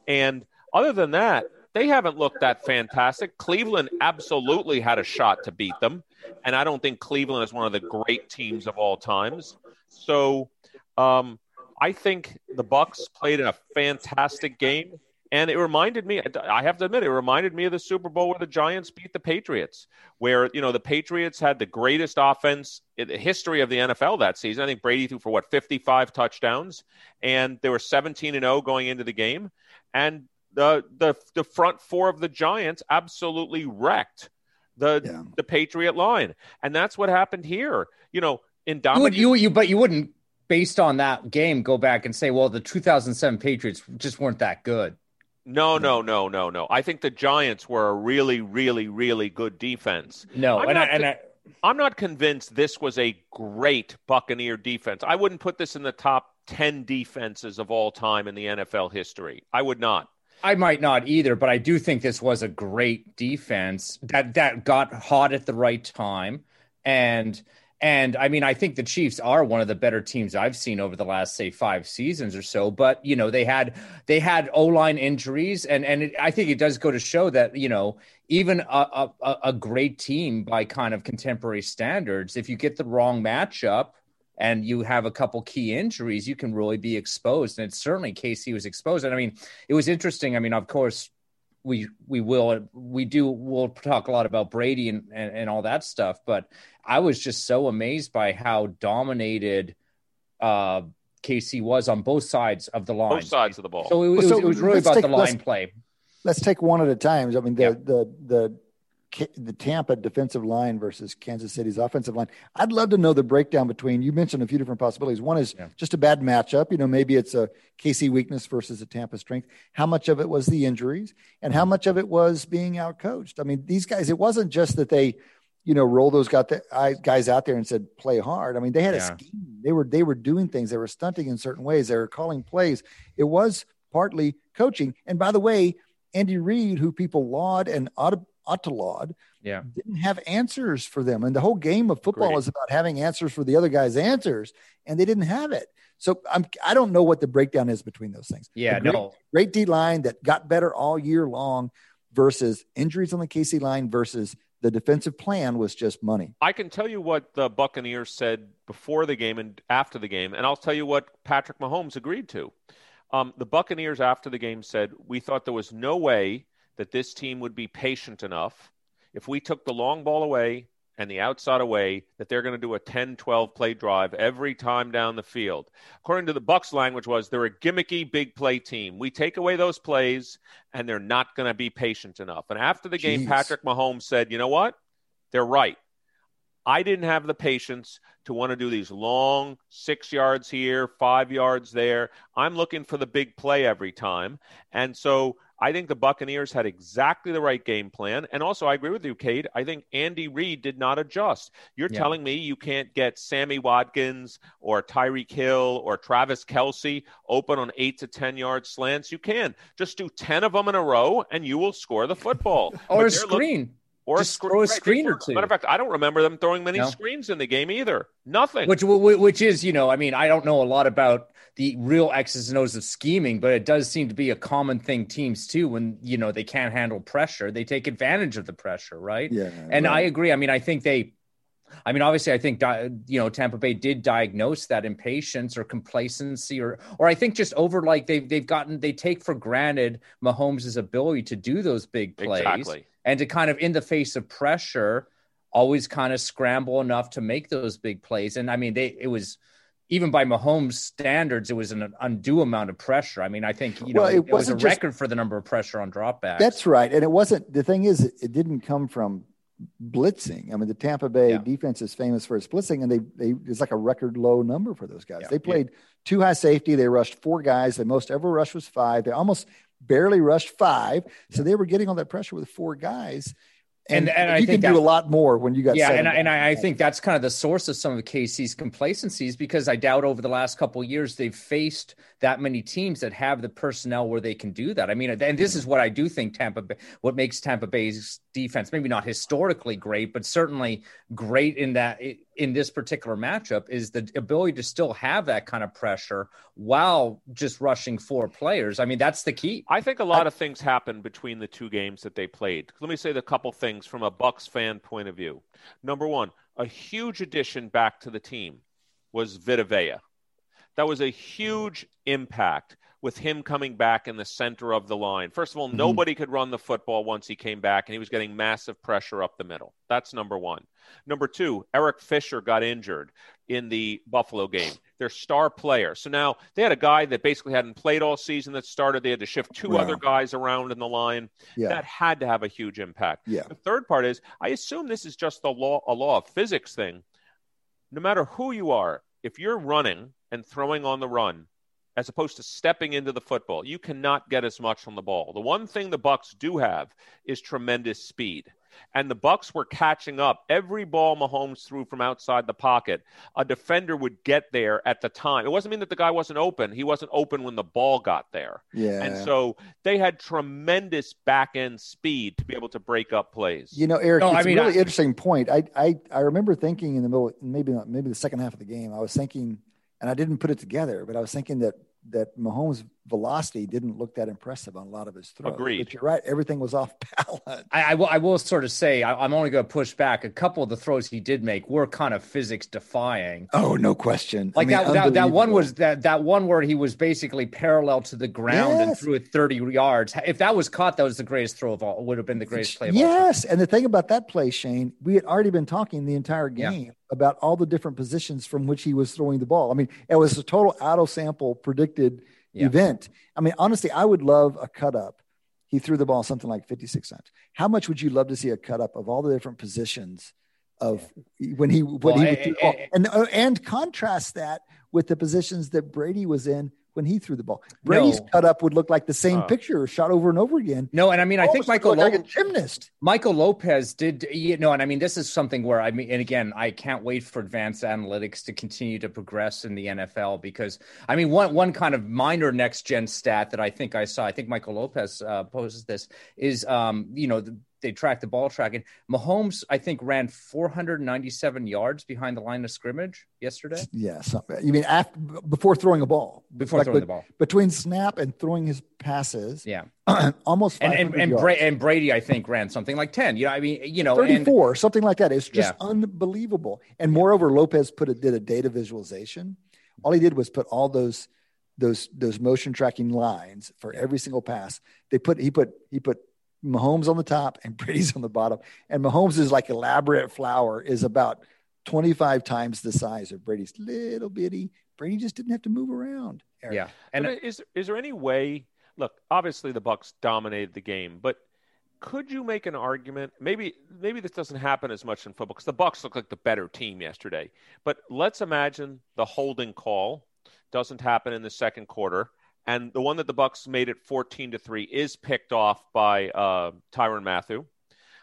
And other than that, they haven't looked that fantastic. Cleveland absolutely had a shot to beat them. And I don't think Cleveland is one of the great teams of all times. So um, I think the Bucs played a fantastic game. And it reminded me, I have to admit, it reminded me of the Super Bowl where the Giants beat the Patriots, where, you know, the Patriots had the greatest offense in the history of the N F L that season. I think Brady threw for, what, fifty-five touchdowns. And they were seventeen and oh going into the game. And The, the the front four of the Giants absolutely wrecked the yeah. the Patriot line, and that's what happened here. You know, in Dominic- you, would, you you but you wouldn't, based on that game, go back and say, well, the two thousand seven Patriots just weren't that good. No, no, no, no, no. I think the Giants were a really, really, really good defense. No, I'm and I, and I. I'm not convinced this was a great Buccaneer defense. I wouldn't put this in the top ten defenses of all time in the N F L history. I would not. I might not either, but I do think this was a great defense that, that got hot at the right time. And, and I mean, I think the Chiefs are one of the better teams I've seen over the last, say, five seasons or so, but you know, they had, they had O-line injuries, and, and it, I think it does go to show that, you know, even a, a, a great team by kind of contemporary standards, if you get the wrong matchup, and you have a couple key injuries, you can really be exposed. And it's certainly K C was exposed. And I mean, it was interesting. I mean, of course, we we will we do we'll talk a lot about Brady and, and, and all that stuff, but I was just so amazed by how dominated uh, K C was on both sides of the line. Both sides of the ball. So it was, so it was really about take, the line let's, play. Let's take one at a time. I mean, the, yeah. the the the the Tampa defensive line versus Kansas City's offensive line. I'd love to know the breakdown between. You mentioned a few different possibilities. One is yeah. just a bad matchup. You know, maybe it's a K C weakness versus a Tampa strength. How much of it was the injuries, and how much of it was being outcoached? I mean, these guys. It wasn't just that they. you know, roll those got the guys out there and said, play hard. I mean, they had yeah. a scheme. They were, they were doing things. They were stunting in certain ways. They were calling plays. It was partly coaching. And by the way, Andy Reid, who people laud and ought, ought to laud, yeah. didn't have answers for them. And the whole game of football Great. is about having answers for the other guy's answers, and they didn't have it. So I'm, I don't know what the breakdown is between those things. Yeah, great, no. Great D line that got better all year long versus injuries on the K C line versus the defensive plan was just money. I can tell you what the Buccaneers said before the game and after the game, and I'll tell you what Patrick Mahomes agreed to. Um, the Buccaneers after the game said, we thought there was no way that this team would be patient enough if we took the long ball away and the outside away, that they're going to do a ten twelve play drive every time down the field. According to the Bucs' language was, they're a gimmicky big play team. We take away those plays, and they're not going to be patient enough. And after the Jeez. game, Patrick Mahomes said, you know what? They're right. I didn't have the patience to want to do these long six yards here, five yards there. I'm looking for the big play every time. And so I think the Buccaneers had exactly the right game plan. And also, I agree with you, Cade. I think Andy Reid did not adjust. You're yeah. telling me you can't get Sammy Watkins or Tyreek Hill or Travis Kelce open on eight to ten-yard slants? You can. Just do ten of them in a row, and you will score the football. or a screen. Look- Or Just a screen, throw a right, screen or two. Matter of fact, I don't remember them throwing many no. screens in the game either. Nothing. Which, which is, you know, I mean, I don't know a lot about the real X's and O's of scheming, but it does seem to be a common thing teams do when, you know, they can't handle pressure. They take advantage of the pressure, right? Yeah. And right. I agree. I mean, I think they, I mean, obviously, I think, you know, Tampa Bay did diagnose that impatience or complacency or, or I think just over, like they've, they've gotten, they take for granted Mahomes' ability to do those big plays. Exactly. And to kind of, in the face of pressure, always kind of scramble enough to make those big plays. And I mean, they it was even by Mahomes' standards, it was an undue amount of pressure. I mean, I think you know well, it, it was a just, record for the number of pressure on dropbacks. That's right, and it wasn't. The thing is, it didn't come from blitzing. I mean, the Tampa Bay yeah. defense is famous for its blitzing, and they they it's like a record low number for those guys. Yeah. They played yeah. two high safety. They rushed four guys. The most ever rushed was five. They almost. barely rushed five. So they were getting all that pressure with four guys. And, and, and you I think can that, do a lot more when you got yeah, seven. And, and I, I think that's kind of the source of some of K C's complacencies, because I doubt over the last couple of years they've faced that many teams that have the personnel where they can do that. I mean, and this is what I do think Tampa Bay, what makes Tampa Bay's defense, maybe not historically great, but certainly great in that in this particular matchup, is the ability to still have that kind of pressure while just rushing four players. I mean, that's the key. I think a lot I, of things happened between the two games that they played. Let me say the couple things from a Bucs fan point of view. Number one, a huge addition back to the team was Vita Vea. That was a huge impact with him coming back in the center of the line. First of all, mm-hmm. nobody could run the football once he came back, and he was getting massive pressure up the middle. That's number one. Number two, Eric Fisher got injured in the Buffalo game, their star player. So now they had a guy that basically hadn't played all season that started. They had to shift two wow. other guys around in the line. Yeah. That had to have a huge impact. Yeah. The third part is, I assume this is just the law, a law of physics thing. No matter who you are, if you're running and throwing on the run, as opposed to stepping into the football, you cannot get as much from the ball. The one thing the Bucs do have is tremendous speed. And the Bucs were catching up. Every ball Mahomes threw from outside the pocket, a defender would get there at the time. It wasn't mean that the guy wasn't open. He wasn't open when the ball got there. Yeah. And so they had tremendous back-end speed to be able to break up plays. You know, Eric, no, it's I mean, a really I, interesting point. I, I I remember thinking in the middle, maybe not, maybe the second half of the game, I was thinking, and I didn't put it together, but I was thinking that that Mahomes' velocity didn't look that impressive on a lot of his throws. Agreed. But you're right. Everything was off balance. I, I, will, I will sort of say, I, I'm only going to push back. A couple of the throws he did make were kind of physics defying. Oh, no question. Like I mean, that, that, that one was that, that one where he was basically parallel to the ground yes. and threw it thirty yards. If that was caught, that was the greatest throw of all. It would have been the greatest play of all. Yes. And the thing about that play, Shane, we had already been talking the entire game yeah. about all the different positions from which he was throwing the ball. I mean, it was a total auto sample predicted yeah. event. I mean, honestly, I would love a cut up. He threw the ball something like fifty-six times. How much would you love to see a cut up of all the different positions of yeah. when he, when well, he would I, do I, I, and, and contrast that with the positions that Brady was in when he threw the ball. Brady's no. cut up would look like the same uh, picture shot over and over again. No, and I mean, I think Michael Lopez, like a gymnast. Michael Lopez did, you know, and I mean, this is something where I mean, and again, I can't wait for advanced analytics to continue to progress in the N F L because I mean, one one kind of minor next gen stat that I think I saw, I think Michael Lopez uh, poses this is, um, you know, the, they track the ball tracking. Mahomes, I think, ran four hundred ninety-seven yards behind the line of scrimmage yesterday. Yeah, something. You mean after, before throwing a ball? Before like throwing be, the ball. Between snap and throwing his passes. Yeah. Almost and and and, Bra- and Brady, I think, ran something like ten. You know, I mean, you know. thirty-four, and, something like that. It's just yeah. unbelievable. And moreover, Lopez put a, did a data visualization. All he did was put all those those those motion tracking lines for yeah. every single pass. They put he put he put Mahomes on the top and Brady's on the bottom, and Mahomes is like elaborate flower is about twenty-five times the size of Brady's little bitty. Brady just didn't have to move around. Eric. Yeah. And I mean, is, is there any way, look, obviously the Bucs dominated the game, but could you make an argument? Maybe, maybe this doesn't happen as much in football because the Bucs look like the better team yesterday, but let's imagine the holding call doesn't happen in the second quarter. And the one that the Bucs made at fourteen to three is picked off by uh, Tyrann Mathieu.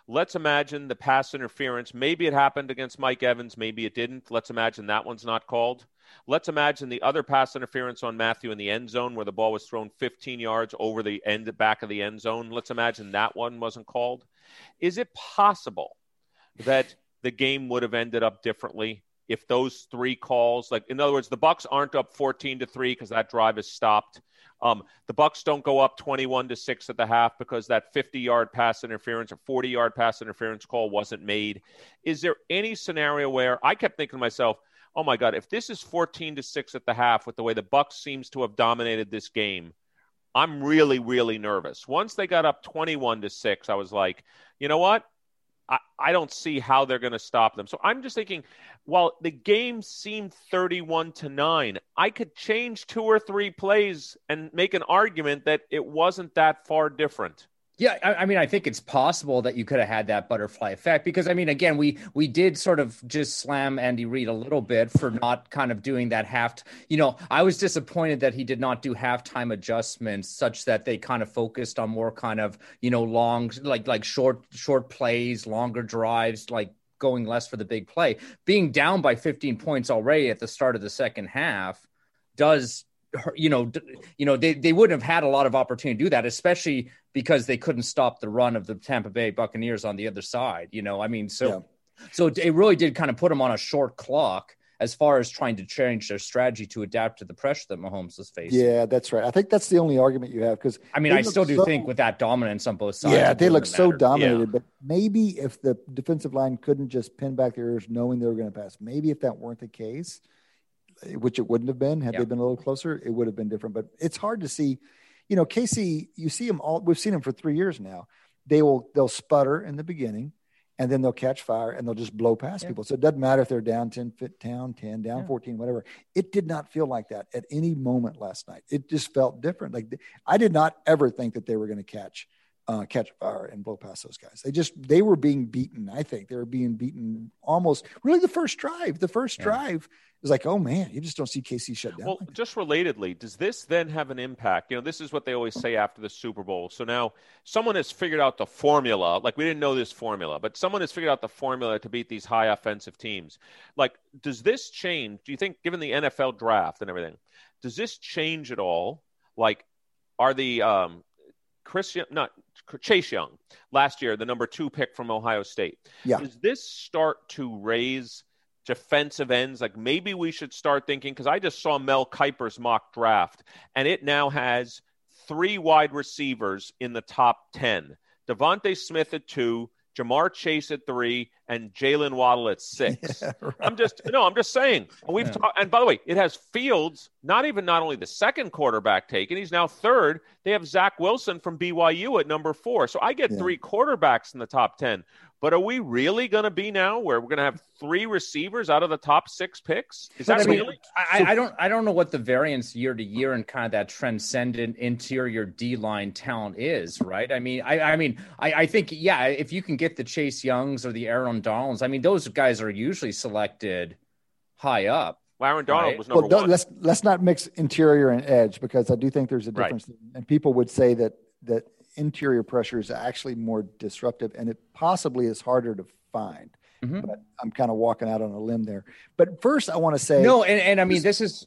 Let's imagine the pass interference. Maybe it happened against Mike Evans. Maybe it didn't. Let's imagine that one's not called. Let's imagine the other pass interference on Mathieu in the end zone where the ball was thrown fifteen yards over the end back of the end zone. Let's imagine that one wasn't called. Is it possible that the game would have ended up differently if those three calls, like in other words, the Bucs aren't up fourteen to three because that drive is stopped? Um, the Bucs don't go up twenty-one to six at the half because that fifty-yard pass interference or forty-yard pass interference call wasn't made. Is there any scenario where I kept thinking to myself, "Oh my God, if this is fourteen to six at the half with the way the Bucs seems to have dominated this game, I'm really, really nervous." Once they got up twenty-one to six, I was like, "You know what? I, I don't see how they're going to stop them." So I'm just thinking, while the game seemed thirty-one to nine, I could change two or three plays and make an argument that it wasn't that far different. Yeah, I, I mean, I think it's possible that you could have had that butterfly effect because, I mean, again, we we did sort of just slam Andy Reid a little bit for not kind of doing that half. T- you know, I was disappointed that he did not do halftime adjustments such that they kind of focused on more kind of, you know, long, like like short short plays, longer drives, like going less for the big play. Being down by fifteen points already at the start of the second half does, you know, you know, they, they wouldn't have had a lot of opportunity to do that, especially because they couldn't stop the run of the Tampa Bay Buccaneers on the other side. You know, I mean, so, yeah. so it really did kind of put them on a short clock as far as trying to change their strategy to adapt to the pressure that Mahomes was facing. Yeah, that's right. I think that's the only argument you have. Cause I mean, I still do so, think with that dominance on both sides. Yeah. They look so matter. dominated, yeah. but maybe if the defensive line couldn't just pin back their ears knowing they were going to pass, maybe if that weren't the case, which it wouldn't have been had yeah. they been a little closer, it would have been different. But it's hard to see, you know, Casey, you see him all, we've seen him for three years now. They will, they'll sputter in the beginning and then they'll catch fire and they'll just blow past yeah. people. So it doesn't matter if they're down ten, down ten, down yeah. fourteen, whatever. It did not feel like that at any moment last night. It just felt different. Like I did not ever think that they were going to catch, uh, catch fire and blow past those guys. They just, they were being beaten. I think they were being beaten almost really the first drive, the first yeah. drive, it's like, oh, man, you just don't see K C shut down. Well, just relatedly, does this then have an impact? You know, this is what they always say after the Super Bowl. So now someone has figured out the formula. Like, we didn't know this formula, but someone has figured out the formula to beat these high offensive teams. Like, does this change? Do you think, given the N F L draft and everything, does this change at all? Like, are the um, Chris, not Chase Young, last year, the number two pick from Ohio State. Yeah. Does this start to raise defensive ends, like maybe we should start thinking, because I just saw Mel Kiper's mock draft, and it now has three wide receivers in the top ten. Devontae Smith at two, Jamar Chase at three, and Jaylen Waddle at six. Yeah, right. I'm just no, I'm just saying. We've yeah. talked, and by the way, it has Fields, not even not only the second quarterback taken, he's now third. They have Zach Wilson from B Y U at number four. So I get yeah. three quarterbacks in the top ten. But are we really going to be now where we're going to have three receivers out of the top six picks? Is that I mean, really? I, I don't. I don't know what the variance year to year and kind of that transcendent interior D line talent is, right? I mean, I, I mean, I, I think yeah. If you can get the Chase Youngs or the Aaron Donalds, I mean, those guys are usually selected high up. Well, Aaron Donald right? was number well, one. Let's let's not mix interior and edge, because I do think there's a difference, right. and people would say that that. Interior pressure is actually more disruptive, and it possibly is harder to find. Mm-hmm. But I'm kind of walking out on a limb there. But first, I want to say no, and, and I mean this, this is.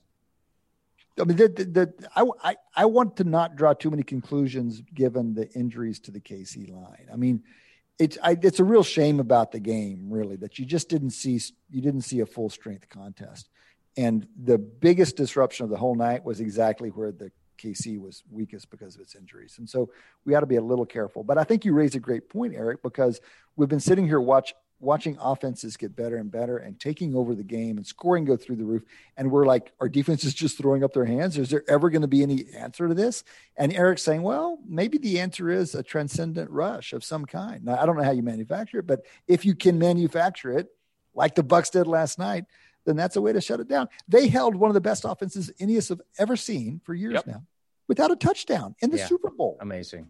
I mean, the, the, the, I, I I want to not draw too many conclusions given the injuries to the K C line. I mean, it's I, it's a real shame about the game, really, that you just didn't see you didn't see a full strength contest, and the biggest disruption of the whole night was exactly where the K C was weakest because of its injuries. And so we ought to be a little careful. But I think you raise a great point, Eric, because we've been sitting here watch, watching offenses get better and better and taking over the game and scoring go through the roof. And we're like, our defense is just throwing up their hands. Is there ever going to be any answer to this? And Eric's saying, well, maybe the answer is a transcendent rush of some kind. Now, I don't know how you manufacture it, but if you can manufacture it, like the Bucs did last night, then that's a way to shut it down. They held one of the best offenses any of us have ever seen for years yep. now without a touchdown in the yeah. Super Bowl. Amazing.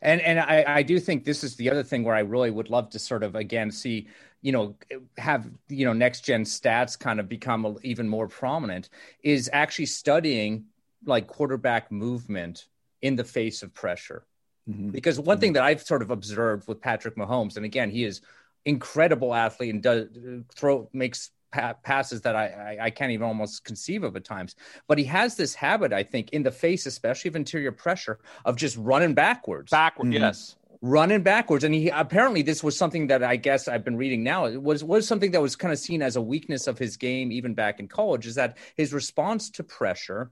And and I, I do think this is the other thing where I really would love to sort of, again, see, you know, have, you know, next gen stats kind of become even more prominent, is actually studying like quarterback movement in the face of pressure. Mm-hmm. Because one mm-hmm. thing that I've sort of observed with Patrick Mahomes, and again, he is incredible athlete and does throw makes passes that I, I can't even almost conceive of at times, but he has this habit, I think, in the face, especially of interior pressure, of just running backwards, backward, mm-hmm. yes, running backwards. And he apparently this was something that I guess I've been reading now. It was was something that was kind of seen as a weakness of his game, even back in college, is that his response to pressure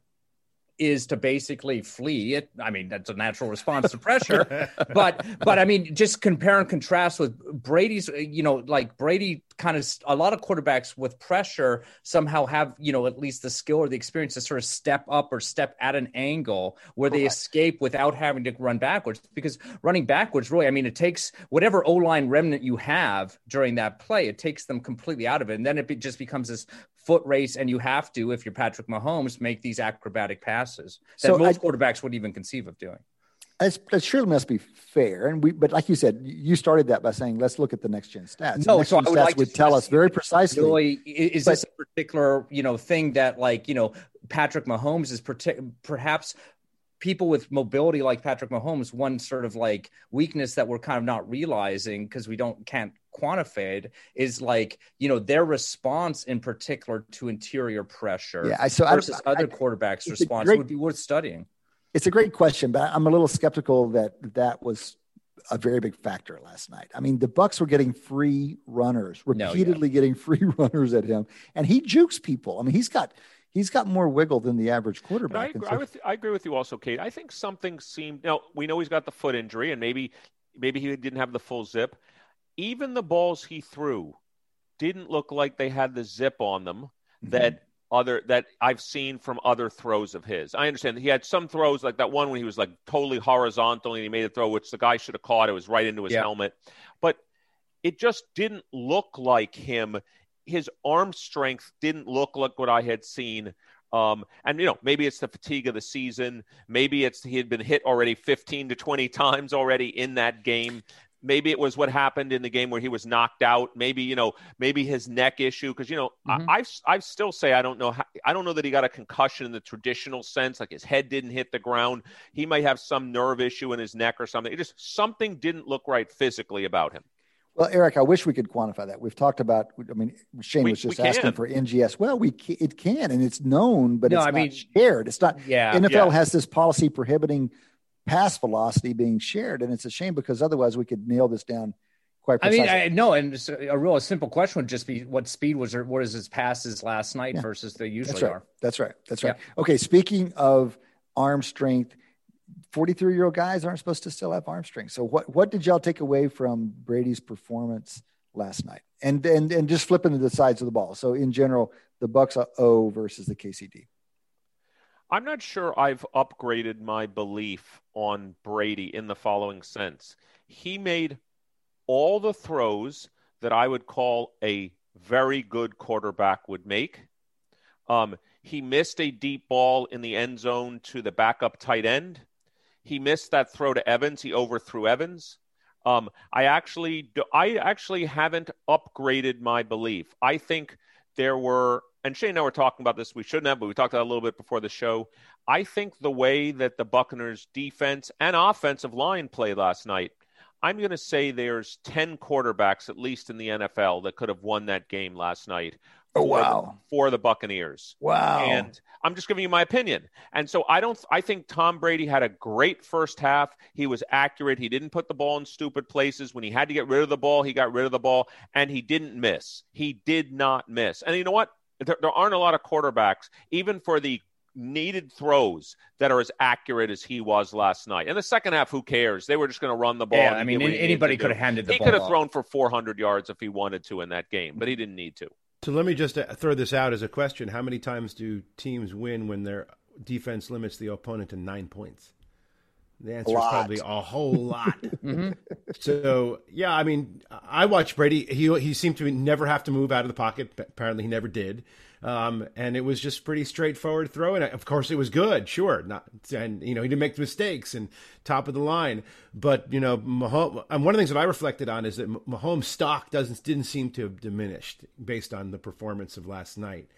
is to basically flee it. I mean, that's a natural response to pressure, but, but I mean, just compare and contrast with Brady's, you know, like Brady kind of a lot of quarterbacks with pressure somehow have, you know, at least the skill or the experience to sort of step up or step at an angle where they Correct. escape without having to run backwards, because running backwards really, I mean, it takes whatever O-line remnant you have during that play, it takes them completely out of it. And then it just becomes this foot race, and you have to, if you're Patrick Mahomes, make these acrobatic passes that so most I, quarterbacks wouldn't even conceive of doing. That surely must be fair. And we, but like you said, you started that by saying, let's look at the next gen stats. No, so I would stats like would tell us very precisely. Really, is but, this a particular, you know, thing that like, you know, Patrick Mahomes is partic- perhaps people with mobility like Patrick Mahomes, one sort of like weakness that we're kind of not realizing because we don't can't quantified is like, you know, their response in particular to interior pressure yeah, so versus I, I, other quarterbacks' I, response great, would be worth studying. It's a great question, but I'm a little skeptical that that was a very big factor last night. I mean, the Bucs were getting free runners, repeatedly no, yeah. getting free runners at him, and he jukes people. I mean, he's got he's got more wiggle than the average quarterback. I agree, so- I, with, I agree with you also, Kate. I think something seemed – now, we know he's got the foot injury, and maybe maybe he didn't have the full zip. Even the balls he threw didn't look like they had the zip on them that mm-hmm. other that I've seen from other throws of his. I understand that he had some throws like that one when he was like totally horizontal and he made a throw, which the guy should have caught. It was right into his yeah. helmet. But it just didn't look like him. His arm strength didn't look like what I had seen. Um, and, you know, maybe it's the fatigue of the season. Maybe it's he had been hit already fifteen to twenty times already in that game. Maybe it was what happened in the game where he was knocked out. Maybe, you know, maybe his neck issue. Because, you know, mm-hmm. I I've, I've still say I don't know. How, I don't know that he got a concussion in the traditional sense. Like his head didn't hit the ground. He might have some nerve issue in his neck or something. It just something didn't look right physically about him. Well, Eric, I wish we could quantify that. We've talked about, I mean, Shane we, was just asking for N G S. Well, we can, it can, and it's known, but no, it's I not mean, shared. It's not. Yeah, N F L yeah. has this policy prohibiting pass velocity being shared, and it's a shame because otherwise we could nail this down quite precisely. I mean, I know, and just a real a simple question would just be what speed was there, what is his passes last night yeah. versus they usually That's right. are. That's right. That's right. Yeah. Okay, speaking of arm strength, forty-three-year-old guys aren't supposed to still have arm strength. So what what did y'all take away from Brady's performance last night? And and and just flipping to the sides of the ball. So in general, the Bucks O versus the K C D. I'm not sure I've upgraded my belief on Brady in the following sense. He made all the throws that I would call a very good quarterback would make. Um, he missed a deep ball in the end zone to the backup tight end. He missed that throw to Evans. He overthrew Evans. Um, I actually do, I actually haven't upgraded my belief. I think there were, and Shane and I were talking about this, we shouldn't have, but we talked about it a little bit before the show. I think the way that the Buccaneers' defense and offensive line played last night, I'm going to say there's ten quarterbacks, at least in the N F L, that could have won that game last night. Oh, wow. For the Buccaneers. Wow. And I'm just giving you my opinion. And so I don't, I think Tom Brady had a great first half. He was accurate. He didn't put the ball in stupid places. When he had to get rid of the ball, he got rid of the ball, and he didn't miss. He did not miss. And you know what? There, there aren't a lot of quarterbacks, even for the needed throws, that are as accurate as he was last night. In the second half, who cares? They were just going to run the ball. Yeah, I mean, anybody could have handed the ball. He could have thrown for four hundred yards if he wanted to in that game, but he didn't need to. So let me just throw this out as a question. How many times do teams win when their defense limits the opponent to nine points? The answer is probably a whole lot. mm-hmm. So, yeah, I mean, I watched Brady. He he seemed to never have to move out of the pocket. Apparently he never did. Um, and it was just pretty straightforward throw. And, of course, it was good, sure. Not, and, you know, he didn't make mistakes and top of the line. But, you know, Mahomes, and one of the things that I reflected on is that Mahomes' stock doesn't didn't seem to have diminished based on the performance of last night.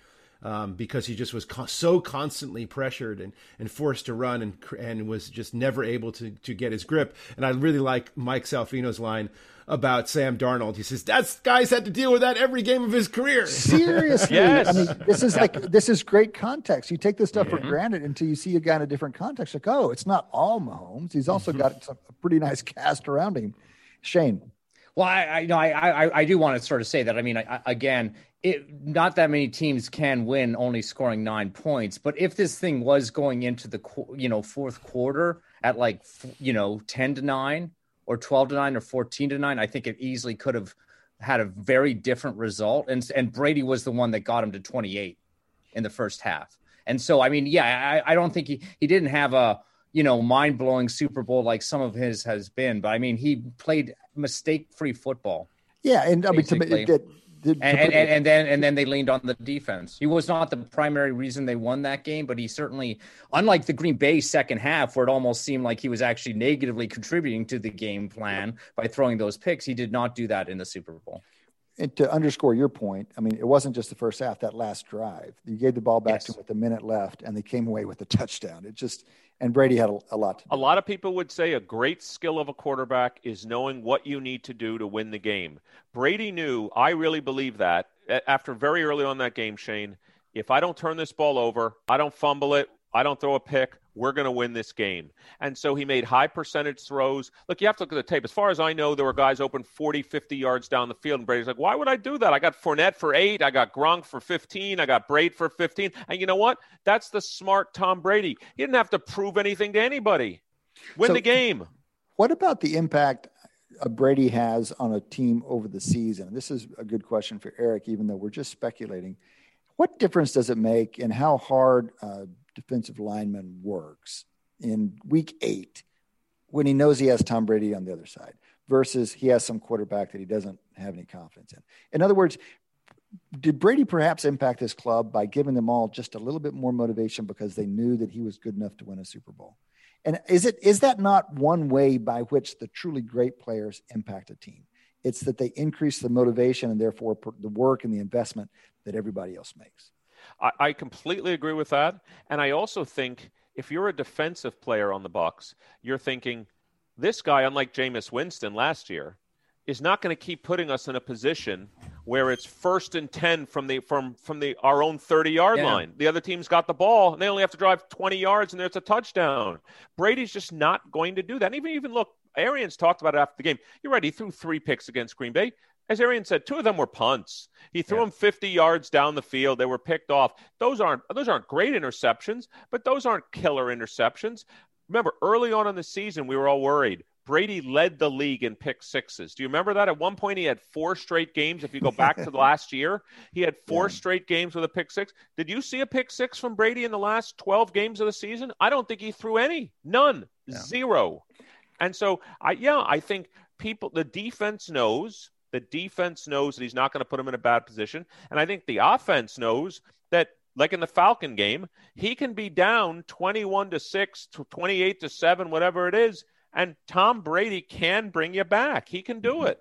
Um, because he just was co- so constantly pressured and, and forced to run and and was just never able to, to get his grip. And I really like Mike Salfino's line about Sam Darnold. He says, "That's guy's had to deal with that every game of his career." Seriously. Yes. I mean, this is like this is great context. You take this stuff yeah. for granted until you see a guy in a different context. Like, oh, it's not all Mahomes. He's also got a pretty nice cast around him. Shane. Well, I, I, no, I, I, I do want to sort of say that. I mean, I, again, it, not that many teams can win only scoring nine points. But if this thing was going into the, you know, fourth quarter at like, you know, ten to nine or twelve to nine or fourteen to nine, I think it easily could have had a very different result. And, and Brady was the one that got him to twenty-eight in the first half. And so, I mean, yeah, I, I don't think he, he didn't have a, you know, mind-blowing Super Bowl like some of his has been. But, I mean, he played mistake-free football. Yeah, and I mean, to, to, to, and, and, and then and then they leaned on the defense. He was not the primary reason they won that game, but he certainly, unlike the Green Bay second half, where it almost seemed like he was actually negatively contributing to the game plan by throwing those picks, he did not do that in the Super Bowl. And to underscore your point, I mean, it wasn't just the first half, that last drive. You gave the ball back yes. to him with a minute left, and they came away with a touchdown. It just – and Brady had a, a lot to do. A lot of people would say a great skill of a quarterback is knowing what you need to do to win the game. Brady knew, I really believe that, after very early on that game, Shane, if I don't turn this ball over, I don't fumble it, I don't throw a pick, we're going to win this game. And so he made high percentage throws. Look, you have to look at the tape. As far as I know, there were guys open forty, fifty yards down the field. And Brady's like, why would I do that? I got Fournette for eight. I got Gronk for fifteen. I got Brady for fifteen. And you know what? That's the smart Tom Brady. He didn't have to prove anything to anybody. Win so the game. What about the impact Brady has on a team over the season? This is a good question for Eric, even though we're just speculating. What difference does it make in how hard uh, defensive lineman works in week eight when he knows he has Tom Brady on the other side versus he has some quarterback that he doesn't have any confidence in? In other words, did Brady perhaps impact this club by giving them all just a little bit more motivation because they knew that he was good enough to win a Super Bowl? And is it, is that not one way by which the truly great players impact a team? It's that they increase the motivation and therefore the work and the investment that everybody else makes. I, I completely agree with that. And I also think if you're a defensive player on the Bucs, you're thinking, this guy, unlike Jameis Winston last year, is not going to keep putting us in a position where it's first and ten from the from from the our own thirty-yard yeah. line. The other team's got the ball, and they only have to drive twenty yards, and there's a touchdown. Brady's just not going to do that. And even, even look, Arians talked about it after the game. You're right. He threw three picks against Green Bay. As Arian said, two of them were punts. He threw yeah. them fifty yards down the field. They were picked off. Those aren't those aren't great interceptions, but those aren't killer interceptions. Remember, early on in the season, we were all worried. Brady led the league in pick sixes. Do you remember that? At one point, he had four straight games. If you go back to the last year, he had four yeah. straight games with a pick six. Did you see a pick six from Brady in the last twelve games of the season? I don't think he threw any. None. Yeah. Zero. And so, I yeah, I think people, the defense knows. The defense knows that he's not going to put him in a bad position. And I think the offense knows that, like in the Falcon game, he can be down twenty-one to six, twenty-eight to seven, whatever it is. And Tom Brady can bring you back. He can do it.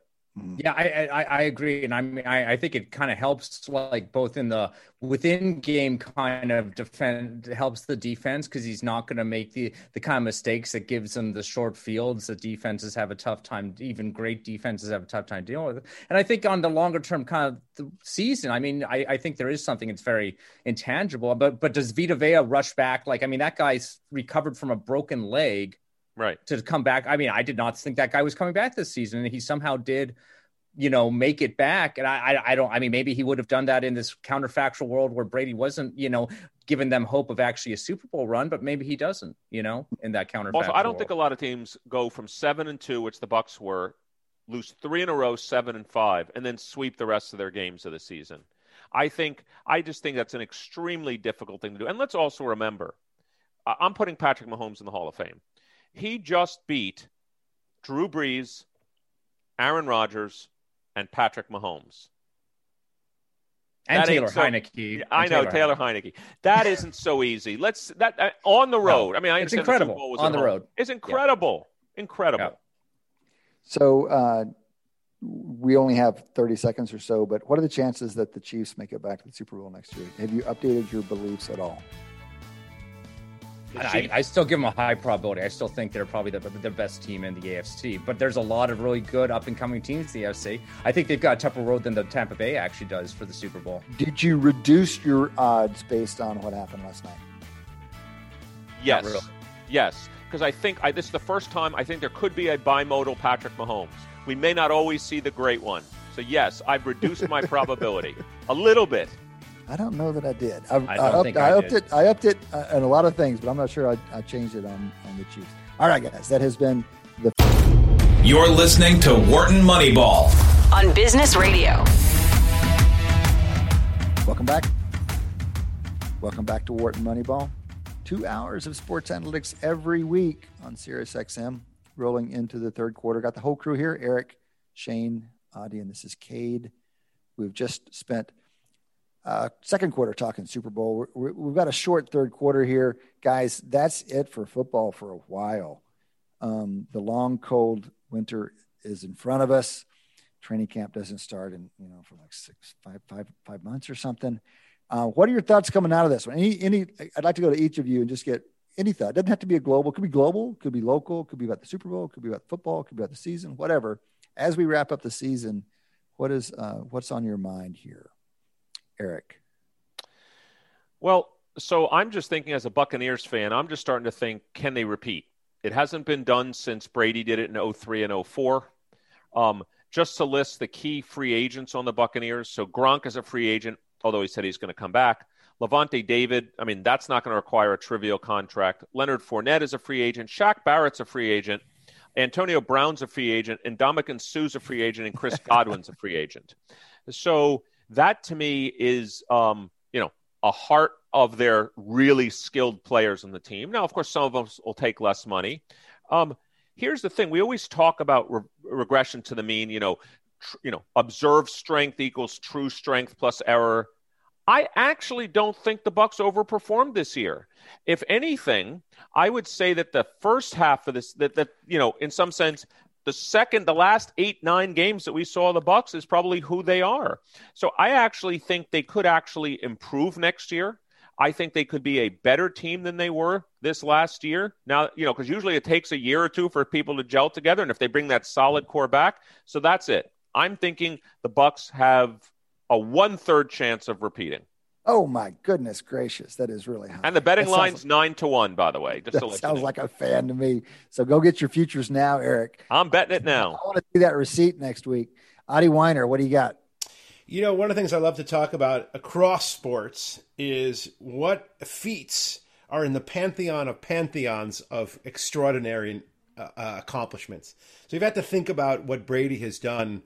Yeah, I I, I agree. And I mean, I, I think it kind of helps, like, both in the within game kind of defend, helps the defense because he's not going to make the, the kind of mistakes that gives them the short fields that defenses have a tough time, even great defenses have a tough time dealing with. And I think on the longer term kind of the season, I mean, I, I think there is something that's very intangible. But but does Vita Vea rush back? Like, I mean, that guy's recovered from a broken leg. Right. To come back. I mean, I did not think that guy was coming back this season, and he somehow did, you know, make it back. And I, I, I don't, I mean, maybe he would have done that in this counterfactual world where Brady wasn't, you know, giving them hope of actually a Super Bowl run, but maybe he doesn't, you know, in that counterfactual world. Also, I don't think a lot of teams go from seven and two, which the Bucs were, lose three in a row, seven and five, and then sweep the rest of their games of the season. I think, I just think that's an extremely difficult thing to do. And let's also remember, I'm putting Patrick Mahomes in the Hall of Fame. He just beat Drew Brees, Aaron Rodgers, and Patrick Mahomes. And that Taylor so, Heineke. I know, Taylor, Taylor Heineke. That isn't so easy. Let's that uh, on the road. No, I mean, I it's incredible. The on the home. road. It's incredible. Yeah. Incredible. Yeah. So uh, we only have thirty seconds or so, but what are the chances that the Chiefs make it back to the Super Bowl next year? Have you updated your beliefs at all? I, I still give them a high probability. I still think they're probably the, the best team in the A F C. But there's a lot of really good up-and-coming teams in the A F C. I think they've got a tougher road than the Tampa Bay actually does for the Super Bowl. Did you reduce your odds based on what happened last night? Yes. Really. Yes. Because I think I, this is the first time I think there could be a bimodal Patrick Mahomes. We may not always see the great one. So, yes, I've reduced my probability a little bit. I don't know that I did. I, I, don't I, upped, think I, I upped did. it. I upped it uh, on a lot of things, but I'm not sure I, I changed it on, on the Chiefs. All right, guys, that has been the. You're listening to Wharton Moneyball on Business Radio. Welcome back. Welcome back to Wharton Moneyball. Two hours of sports analytics every week on SiriusXM. Rolling into the third quarter, got the whole crew here: Eric, Shane, Adi, and this is Cade. We've just spent. Uh, second quarter talking Super Bowl. We're, we've got a short third quarter here, guys. That's it for football for a while. Um, the long, cold winter is in front of us. Training camp doesn't start in you know for like six, five, five, five months or something. Uh, what are your thoughts coming out of this one? Any, any? I'd like to go to each of you and just get any thought. It doesn't have to be a global. It could be global. Could be local. Could be about the Super Bowl. Could be about football. Could be about the season. Whatever. As we wrap up the season, what is uh, what's on your mind here? Eric. Well, so I'm just thinking as a Buccaneers fan, I'm just starting to think, can they repeat? It hasn't been done since Brady did it in oh three and oh four. Um, just to list the key free agents on the Buccaneers. So Gronk is a free agent, although he said he's going to come back. Levante David, I mean, that's not going to require a trivial contract. Leonard Fournette is a free agent. Shaq Barrett's a free agent. Antonio Brown's a free agent. Ndamukong Su's a free agent. And Chris Godwin's a free agent. So that to me is, um, you know, a heart of their really skilled players on the team. Now, of course, some of them will take less money. Um, here's the thing. We always talk about re- regression to the mean, you know, tr- you know, observed strength equals true strength plus error. I actually don't think the Bucs overperformed this year. If anything, I would say that the first half of this, that, that you know, in some sense, The second, the last eight, nine games that we saw the Bucs is probably who they are. So I actually think they could actually improve next year. I think they could be a better team than they were this last year. Now, you know, because usually it takes a year or two for people to gel together, and if they bring that solid core back, so that's it. I'm thinking the Bucs have a one-third chance of repeating. Oh, my goodness gracious. That is really high. And the betting line's like, nine to one, by the way. Just that to let sounds you know. Like a fan to me. So go get your futures now, Eric. I'm betting it now. I want to see that receipt next week. Adi Wyner, what do you got? You know, one of the things I love to talk about across sports is what feats are in the pantheon of pantheons of extraordinary uh, uh, accomplishments. So you've had to think about what Brady has done.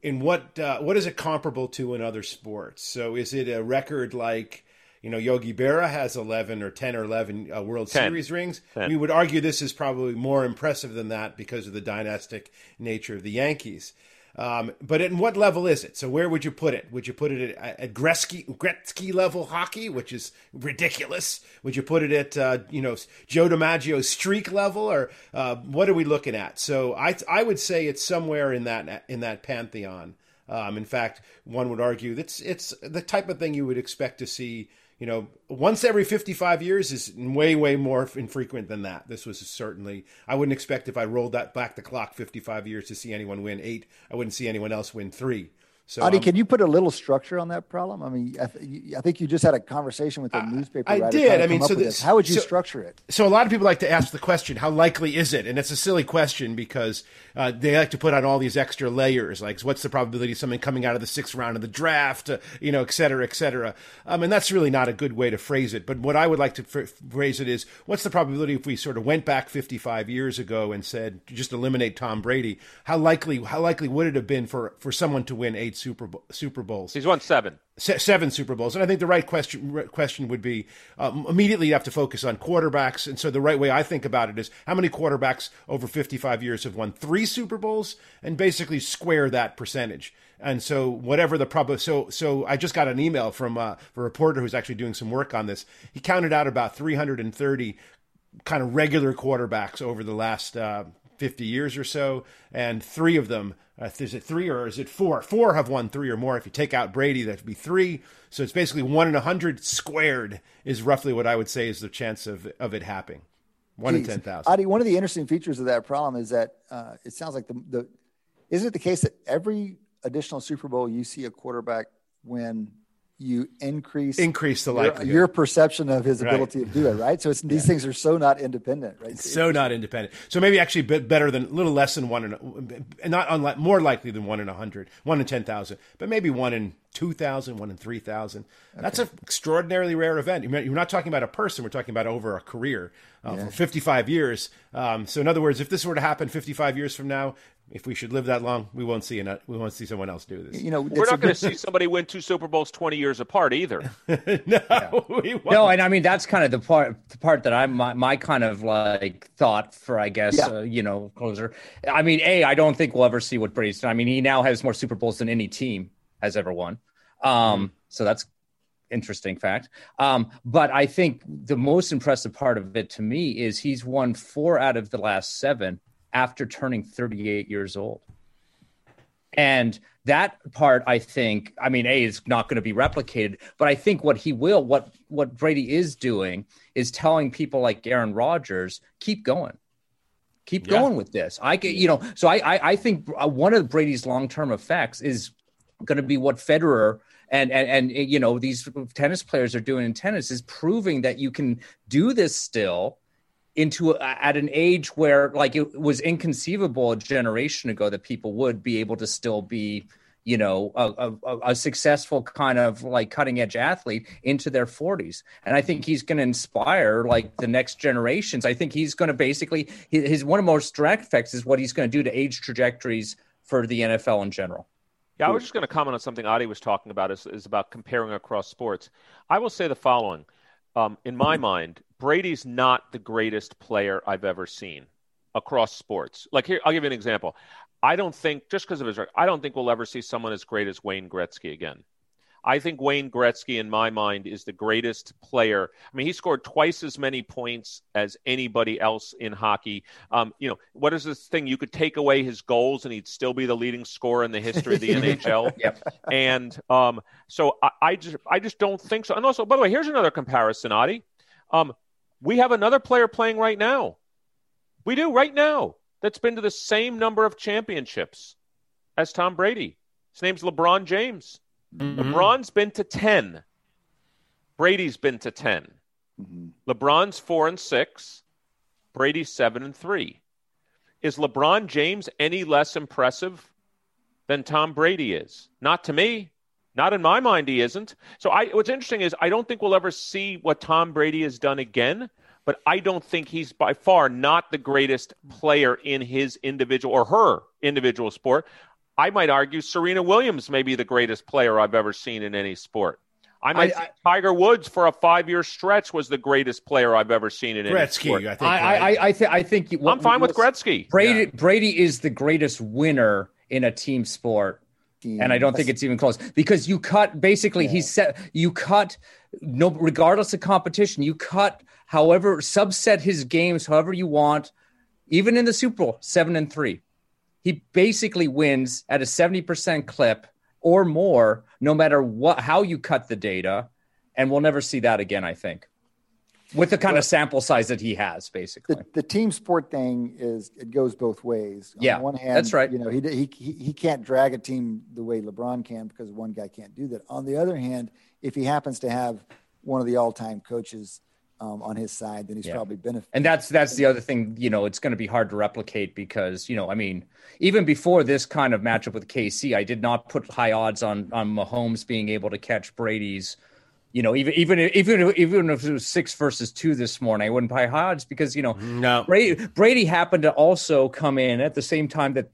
In what uh, what is it comparable to in other sports? So is it a record like, you know, Yogi Berra has eleven or ten or eleven uh, World ten. Series rings? ten. We would argue this is probably more impressive than that because of the dynastic nature of the Yankees. Um, but at what level is it? So where would you put it? Would you put it at, at Gretzky, Gretzky level hockey, which is ridiculous? Would you put it at, uh, you know, Joe DiMaggio's streak level, or uh, what are we looking at? So I I would say it's somewhere in that in that pantheon. Um, in fact, one would argue that's it's the type of thing you would expect to see. You know, once every fifty-five years is way, way more infrequent than that. This was certainly, I wouldn't expect if I rolled that back the clock fifty-five years to see anyone win eight. I wouldn't see anyone else win three. So, Adi, um, can you put a little structure on that problem? I mean, I, th- I think you just had a conversation with a newspaper I, I writer. I did. I mean, so this, how would you so, structure it? So a lot of people like to ask the question, how likely is it? And it's a silly question because uh, they like to put on all these extra layers, like what's the probability of something coming out of the sixth round of the draft, uh, you know, et cetera, et cetera. Um, and that's really not a good way to phrase it. But what I would like to f- phrase it is, what's the probability if we sort of went back fifty-five years ago and said, just eliminate Tom Brady, how likely how likely would it have been for, for someone to win eight Super Bowl, Super Bowls? He's won seven. Se- seven Super Bowls. And I think the right question right question would be, um, immediately you have to focus on quarterbacks. And so the right way I think about it is, how many quarterbacks over fifty-five years have won three Super Bowls, and basically square that percentage. And so whatever the problem, so so I just got an email from uh, a reporter who's actually doing some work on this. He counted out about three hundred thirty kind of regular quarterbacks over the last uh, fifty years or so, and three of them Uh, is it three or is it four? Four have won three or more. If you take out Brady, that would be three. So it's basically one in a hundred squared is roughly what I would say is the chance of, of it happening. One Jeez. in ten thousand. Adi, one of the interesting features of that problem is that uh, it sounds like the, the – isn't it the case that every additional Super Bowl you see a quarterback win – you increase increase the likelihood. Your, your perception of his ability right. to do it, right? So it's, these yeah. things are so not independent, right? It's so not independent. So maybe actually better than, a little less than one in, not unlike, more likely than one in a hundred, one in ten thousand, but maybe one in two thousand, one in three thousand. Okay. That's an extraordinarily rare event. You're not talking about a person, we're talking about over a career uh, yeah. for fifty-five years. Um, so in other words, if this were to happen fifty-five years from now, if we should live that long, we won't see an, we won't see someone else do this. You know, we're not going to see somebody win two Super Bowls twenty years apart either. no, yeah. we won't. No, and I mean that's kind of the part the part that I'm my, my kind of like thought for I guess yeah. uh, you know closer. I mean, a I don't think we'll ever see what Brady's done. I mean, he now has more Super Bowls than any team has ever won. Um, mm-hmm. So that's interesting fact. Um, but I think the most impressive part of it to me is he's won four out of the last seven after turning thirty-eight years old. And that part, I think, I mean, A, is not going to be replicated, but I think what he will, what what Brady is doing is telling people like Aaron Rodgers, keep going. Keep yeah. going with this. I can, you know, so I, I, I think one of Brady's long-term effects is going to be what Federer and, and, and, you know, these tennis players are doing in tennis, is proving that you can do this still into a, at an age where like it was inconceivable a generation ago that people would be able to still be, you know, a, a, a successful kind of like cutting edge athlete into their forties. And I think he's going to inspire like the next generations. I think he's going to basically his, his one of the most direct effects is what he's going to do to age trajectories for the N F L in general. Yeah, I was just going to comment on something Adi was talking about is, is about comparing across sports. I will say the following. Um, in my mind, Brady's not the greatest player I've ever seen across sports. Like here, I'll give you an example. I don't think, just because of his record, I don't think we'll ever see someone as great as Wayne Gretzky again. I think Wayne Gretzky, in my mind, is the greatest player. I mean, he scored twice as many points as anybody else in hockey. Um, you know, what is this thing? You could take away his goals and he'd still be the leading scorer in the history of the N H L. Yep. And um, so I, I just I just don't think so. And also, by the way, here's another comparison, Adi. Um, we have another player playing right now. We do right now. That's been to the same number of championships as Tom Brady. His name's LeBron James. Mm-hmm. LeBron's been to ten. Brady's been to ten. Mm-hmm. LeBron's four and six. Brady's seven and three. Is LeBron James any less impressive than Tom Brady is? Not to me. Not in my mind, he isn't. So I, what's interesting is I don't think we'll ever see what Tom Brady has done again, but I don't think he's by far not the greatest player in his individual or her individual sport. I might argue Serena Williams may be the greatest player I've ever seen in any sport. I might I, think I, Tiger Woods for a five-year stretch was the greatest player I've ever seen in any sport. Gretzky, I think. I, right? I, I, th- I think what, I'm fine with Gretzky. Brady, yeah. Brady is the greatest winner in a team sport. And I don't think it's even close because you cut basically yeah. he said you cut no regardless of competition, you cut however subset his games however you want, even in the Super Bowl, seven and three. He basically wins at a seventy percent clip or more, no matter what how you cut the data, and we'll never see that again, I think. With the kind well, of sample size that he has, basically, the, the team sport thing is it goes both ways. On yeah, one hand, that's right. You know, he he he can't drag a team the way LeBron can because one guy can't do that. On the other hand, if he happens to have one of the all-time coaches um, on his side, then he's yeah. probably benefiting. And that's that's the other thing. You know, it's going to be hard to replicate because you know, I mean, even before this kind of matchup with K C, I did not put high odds on on Mahomes being able to catch Brady's. You know, even even even even if it was six versus two this morning, I wouldn't buy odds because, you know, no. Brady, Brady happened to also come in at the same time that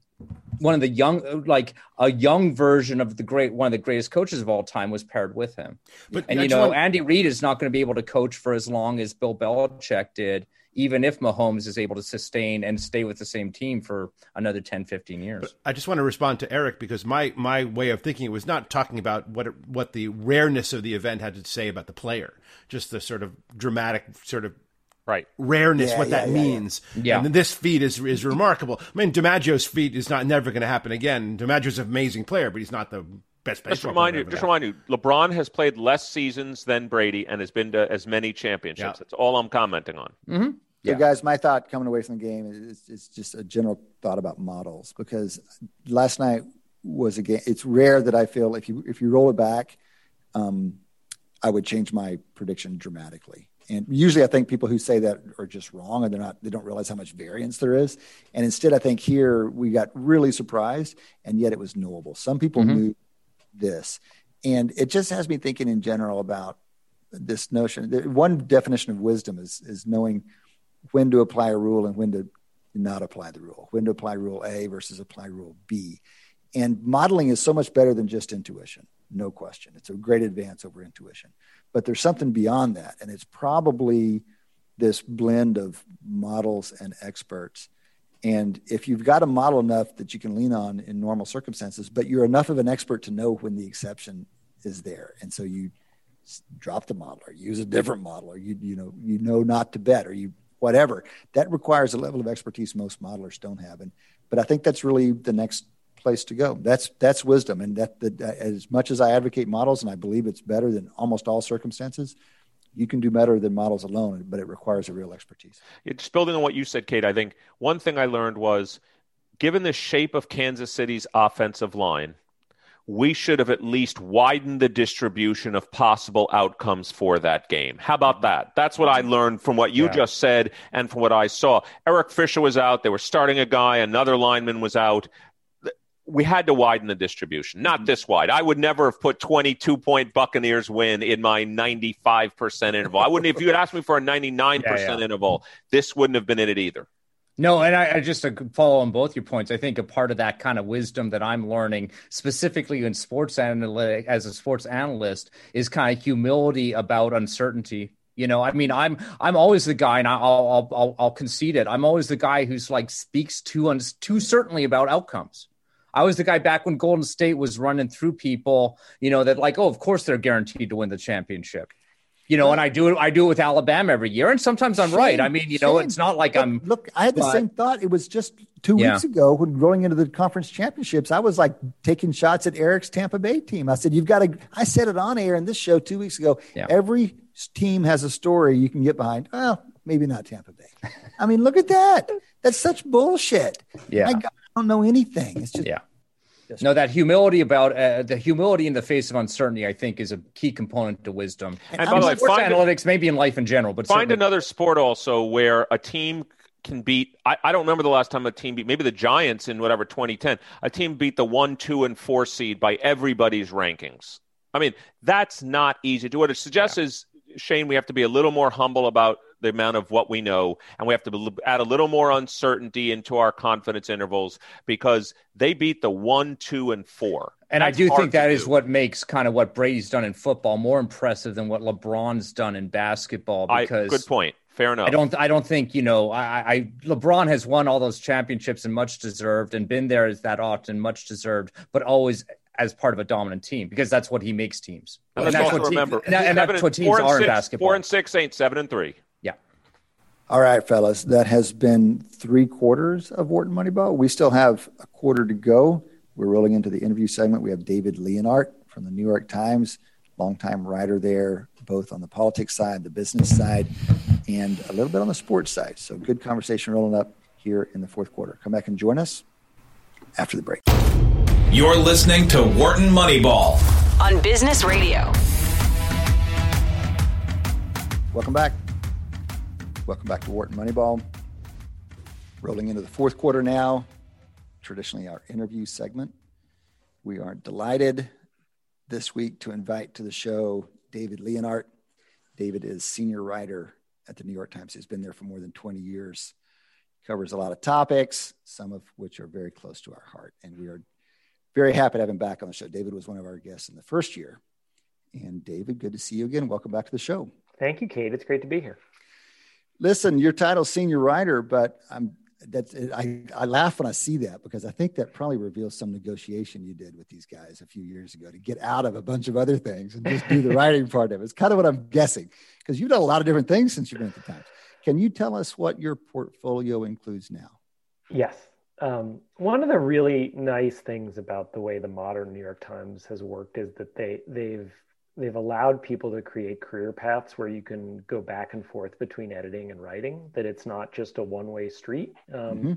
one of the young, like a young version of the great, one of the greatest coaches of all time was paired with him. But and, you know, want- Andy Reid is not going to be able to coach for as long as Bill Belichick did, even if Mahomes is able to sustain and stay with the same team for another ten, fifteen years. But I just want to respond to Eric because my my way of thinking was not talking about what it, what the rareness of the event had to say about the player, just the sort of dramatic sort of right rareness, yeah, what yeah, that yeah, means. Yeah. And then this feat is is remarkable. I mean, DiMaggio's feat is not never going to happen again. DiMaggio's an amazing player, but he's not the best baseball player. Just remind you, just remind you, LeBron has played less seasons than Brady and has been to as many championships. Yeah. That's all I'm commenting on. Mm-hmm. So, yeah. guys, my thought coming away from the game is it's just a general thought about models because last night was a game. It's rare that I feel if you if you roll it back, um, I would change my prediction dramatically. And usually, I think people who say that are just wrong and they're not they don't realize how much variance there is. And instead, I think here we got really surprised, and yet it was knowable. Some people mm-hmm. knew this, and it just has me thinking in general about this notion. That one definition of wisdom is is knowing when to apply a rule and when to not apply the rule, when to apply rule A versus apply rule B. And modeling is so much better than just intuition, no question. It's a great advance over intuition. But there's something beyond that, and it's probably this blend of models and experts. And if you've got a model enough that you can lean on in normal circumstances, but you're enough of an expert to know when the exception is there, and so you drop the model or use a different model or you you know you know not to bet or you whatever. That requires a level of expertise most modelers don't have. And, but I think that's really the next place to go. That's, that's wisdom. And that, that as much as I advocate models, and I believe it's better than almost all circumstances, you can do better than models alone, but it requires a real expertise. Just building on what you said, Kate, I think one thing I learned was given the shape of Kansas City's offensive line, we should have at least widened the distribution of possible outcomes for that game. How about that? That's what I learned from what you yeah. just said and from what I saw. Eric Fisher was out. They were starting a guy. Another lineman was out. We had to widen the distribution, not this wide. I would never have put twenty-two point Buccaneers win in my ninety-five percent interval. I wouldn't. If you had asked me for a ninety-nine percent yeah, yeah. interval, this wouldn't have been in it either. No, and I, I just follow on both your points. I think a part of that kind of wisdom that I'm learning specifically in sports analytic as a sports analyst is kind of humility about uncertainty. You know, I mean, I'm I'm always the guy, and I'll I'll I'll, I'll concede it. I'm always the guy who's like speaks too un- too certainly about outcomes. I was the guy back when Golden State was running through people, you know, that like, oh, of course they're guaranteed to win the championship. You know, and I do it. I do it with Alabama every year, and sometimes I'm shame, right. I mean, you shame. know, it's not like but I'm. Look, I had the but, same thought. It was just two yeah. weeks ago when going into the conference championships, I was like taking shots at Eric's Tampa Bay team. I said, "You've got to." I said it on air in this show two weeks ago. Yeah. Every team has a story you can get behind. Well, maybe not Tampa Bay. I mean, look at that. That's such bullshit. Yeah, I, I don't know anything. It's just yeah. Yes. No, that humility about uh, the humility in the face of uncertainty, I think, is a key component to wisdom. And, and by the way, sports analytics, a, maybe in life in general, but find another sport also where a team can beat. I, I don't remember the last time a team beat. Maybe the Giants in whatever twenty ten. A team beat the one, two, and four seed by everybody's rankings. I mean, that's not easy. What it suggests yeah. is, Shane, we have to be a little more humble about the amount of what we know, and we have to add a little more uncertainty into our confidence intervals, because they beat the one, two, and four. And That's I do think that is do. what makes kind of what Brady's done in football more impressive than what LeBron's done in basketball. Because I, good point. Fair enough. I don't. I don't think you know. I, I LeBron has won all those championships and much deserved, and been there is that often, much deserved, but always as part of a dominant team, because that's what he makes teams. And, and that's, what, remember, team, and, and that's and what teams and are six, in basketball. Four and six ain't seven and three. Yeah. All right, fellas, that has been three quarters of Wharton Moneyball. We still have a quarter to go. We're rolling into the interview segment. We have David Leonhardt from the New York Times, longtime writer there, both on the politics side, the business side, and a little bit on the sports side. So good conversation rolling up here in the fourth quarter. Come back and join us after the break. You're listening to Wharton Moneyball on Business Radio. Welcome back. Welcome back to Wharton Moneyball. Rolling into the fourth quarter now. Traditionally, our interview segment. We are delighted this week to invite to the show David Leonhardt. David is senior writer at the New York Times. He's been there for more than twenty years. Covers a lot of topics, some of which are very close to our heart, and we are very happy to have him back on the show. David was one of our guests in the first year. And David, good to see you again. Welcome back to the show. Thank you, Cade. It's great to be here. Listen, your title's senior writer, but I'm that's I, I laugh when I see that, because I think that probably reveals some negotiation you did with these guys a few years ago to get out of a bunch of other things and just do the writing part of it. It's kind of what I'm guessing, because you've done a lot of different things since you've been at the Times. Can you tell us what your portfolio includes now? Yes. Um, one of the really nice things about the way the modern New York Times has worked is that they, they've, they've allowed people to create career paths where you can go back and forth between editing and writing, that it's not just a one-way street. Um, mm-hmm.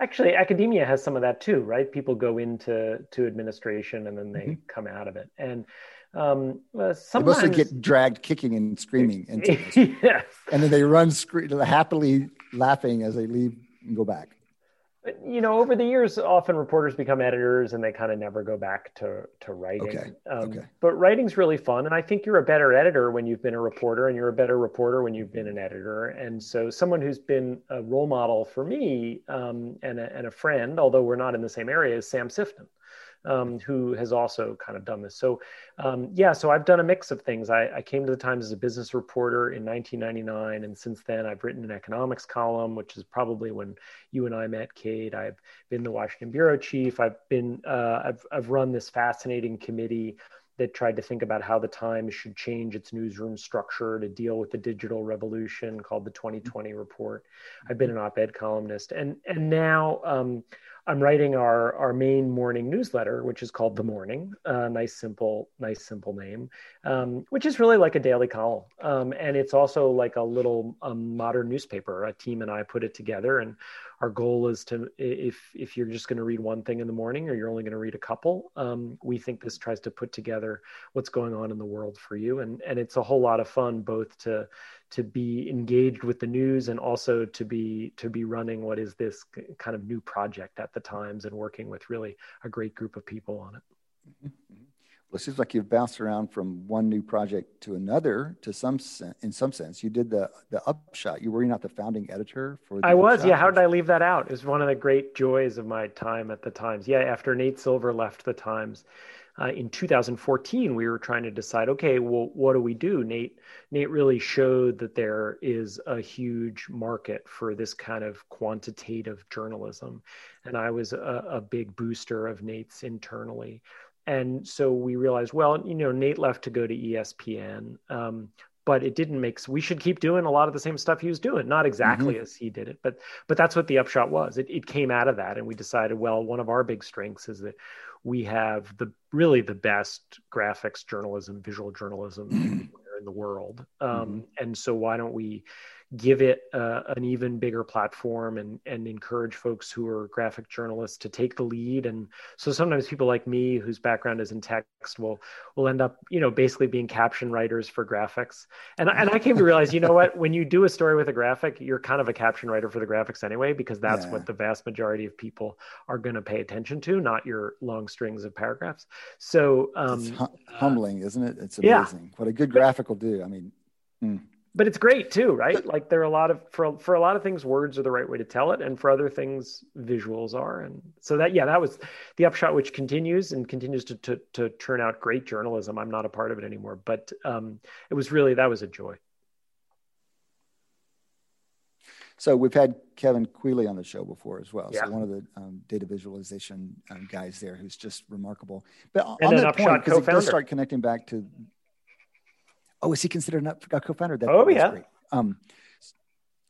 Actually, academia has some of that too, right? People go into to administration and then they mm-hmm. come out of it. And um, uh, sometimes they mostly get dragged kicking and screaming into this. Yes. And then they run scre- happily laughing as they leave and go back. You know, over the years, often reporters become editors and they kind of never go back to, to writing. Okay. Um, okay. But writing's really fun. And I think you're a better editor when you've been a reporter, and you're a better reporter when you've been an editor. And so someone who's been a role model for me um, and, a, and a friend, although we're not in the same area, is Sam Sifton, um, who has also kind of done this. So um, yeah, so I've done a mix of things. I, I came to the Times as a business reporter in nineteen ninety-nine. And since then I've written an economics column, which is probably when you and I met, Cade. I've been the Washington bureau chief. I've been, uh, I've, I've run this fascinating committee that tried to think about how the Times should change its newsroom structure to deal with the digital revolution, called the twenty twenty report. I've been an op-ed columnist, and, and now, um, I'm writing our, our main morning newsletter, which is called The Morning. Uh, nice, simple, nice, simple name, um, which is really like a daily column. Um, and it's also like a little um, modern newspaper. A team and I put it together. And our goal is to, if if you're just going to read one thing in the morning, or you're only going to read a couple, um, we think this tries to put together what's going on in the world for you. And and it's a whole lot of fun, both to to be engaged with the news and also to be to be running what is this kind of new project at the Times, and working with really a great group of people on it. Mm-hmm. Well, it seems like you've bounced around from one new project to another. To some sen- in some sense, you did the the Upshot. You were you not the founding editor for? The I was. Upshot? Yeah. How did I leave that out? It was one of the great joys of my time at the Times. Yeah. After Nate Silver left the Times. Uh, in two thousand fourteen, we were trying to decide, okay, well, what do we do? Nate, Nate really showed that there is a huge market for this kind of quantitative journalism. And I was a, a big booster of Nate's internally. And so we realized, well, you know, Nate left to go to E S P N, um, but it didn't make sense. We should keep doing a lot of the same stuff he was doing, not exactly mm-hmm. as he did it, but but that's what the Upshot was. It, it came out of that, and we decided, well, one of our big strengths is that we have the really the best graphics journalism, visual journalism in the world. Um, mm-hmm. And so why don't we give it uh, an even bigger platform and and encourage folks who are graphic journalists to take the lead. And so sometimes people like me, whose background is in text, will will end up, you know, basically being caption writers for graphics. And and I came to realize, you know what, when you do a story with a graphic, you're kind of a caption writer for the graphics anyway, because that's yeah. what the vast majority of people are going to pay attention to, not your long strings of paragraphs. So um, it's hum- humbling, uh, isn't it? It's amazing yeah. what a good graphic will do. I mean. Mm. But it's great too, right? Like there are a lot of, for, for a lot of things, words are the right way to tell it. And for other things, visuals are. And so that, yeah, that was The Upshot, which continues and continues to, to, to turn out great journalism. I'm not a part of it anymore, but um, it was really, that was a joy. So we've had Kevin Quealy on the show before as well. Yeah. So one of the um, data visualization um, guys there, who's just remarkable. But on, on that Upshot point, because it does start connecting back to, oh, is he considered a co-founder? That oh, yeah. Great. Um,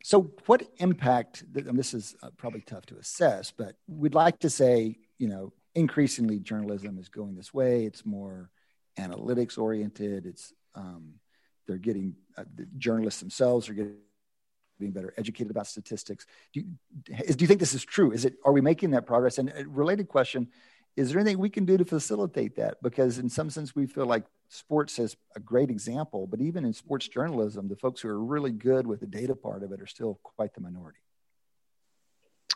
so what impact, and this is probably tough to assess, but we'd like to say, you know, increasingly journalism is going this way. It's more analytics oriented. It's, um, they're getting, uh, the journalists themselves are getting better educated about statistics. Do you, is, do you think this is true? Is it, are we making that progress? And a related question, is there anything we can do to facilitate that? Because in some sense, we feel like sports is a great example, but even in sports journalism, the folks who are really good with the data part of it are still quite the minority.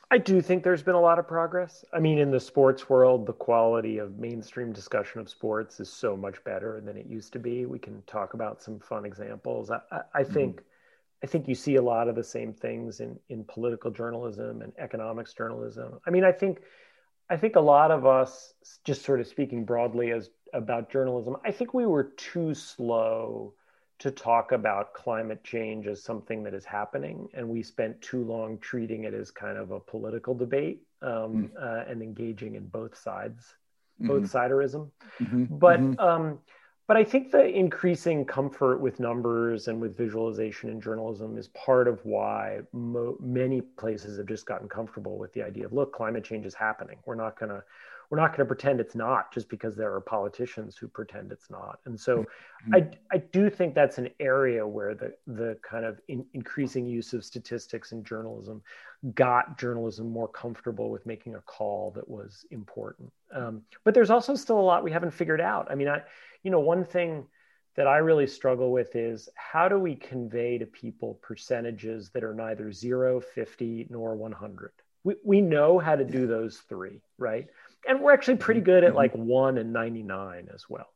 I do think there's been a lot of progress. I mean, in the sports world, the quality of mainstream discussion of sports is so much better than it used to be. We can talk about some fun examples. I, I, I think mm-hmm. I think you see a lot of the same things in, in political journalism and economics journalism. I mean, I think I think a lot of us, just sort of speaking broadly as about journalism, I think we were too slow to talk about climate change as something that is happening. And we spent too long treating it as kind of a political debate um, mm. uh, and engaging in both sides, mm-hmm. both siderism. Mm-hmm. But, mm-hmm. Um, but I think the increasing comfort with numbers and with visualization in journalism is part of why mo- many places have just gotten comfortable with the idea of, look, climate change is happening. We're not going to we're not going to pretend it's not just because there are politicians who pretend it's not. And so mm-hmm. I, I do think that's an area where the the kind of in, increasing use of statistics in journalism got journalism more comfortable with making a call that was important. Um, but there's also still a lot we haven't figured out. I mean, I, you know, one thing that I really struggle with is how do we convey to people percentages that are neither zero, fifty, nor one hundred? We we know how to do those three, right? And we're actually pretty good at like one and ninety-nine as well.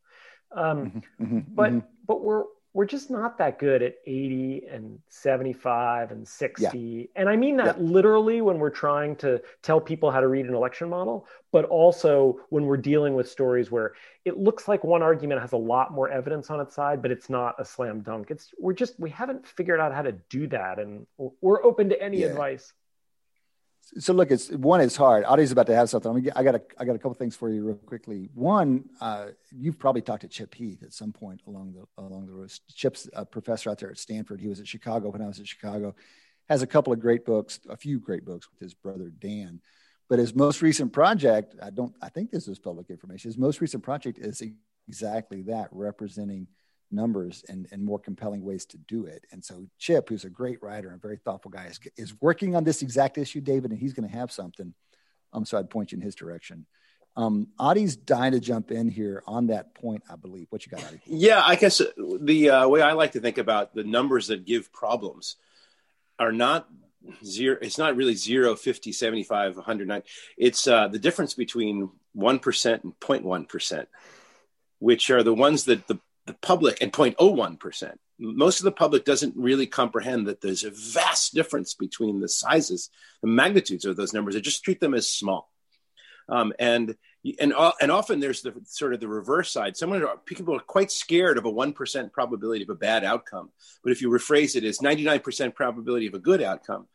Um, but but we're we're just not that good at eighty and seventy-five and sixty. Yeah. And I mean that yeah. literally when we're trying to tell people how to read an election model, but also when we're dealing with stories where it looks like one argument has a lot more evidence on its side, but it's not a slam dunk. It's we're just, we haven't figured out how to do that. And we're open to any yeah. advice. So look, it's one. It's hard. Adi's about to have something. I, mean, I got a, I got a couple things for you real quickly. One, uh, you've probably talked to Chip Heath at some point along the along the road. Chip's a professor out there at Stanford. He was at Chicago when I was at Chicago. Has a couple of great books, a few great books with his brother Dan. But his most recent project, I don't, I think this is public information. His most recent project is exactly that, representing numbers and, and more compelling ways to do it. And so Chip, who's a great writer and a very thoughtful guy, is, is working on this exact issue, David, and he's going to have something. Um, so I'd point you in his direction. Um, Adi's dying to jump in here on that point, I believe. What you got, Adi? Yeah, I guess the uh, way I like to think about the numbers that give problems are not zero. It's not really zero, fifty, seventy-five, one hundred nine. It's uh, the difference between one percent and zero point one percent, which are the ones that the the public, and zero point zero one percent. Most of the public doesn't really comprehend that there's a vast difference between the sizes, the magnitudes of those numbers. They just treat them as small. Um, and and and often there's the sort of the reverse side. Someone, people are quite scared of a one percent probability of a bad outcome. But if you rephrase it as ninety-nine percent probability of a good outcome,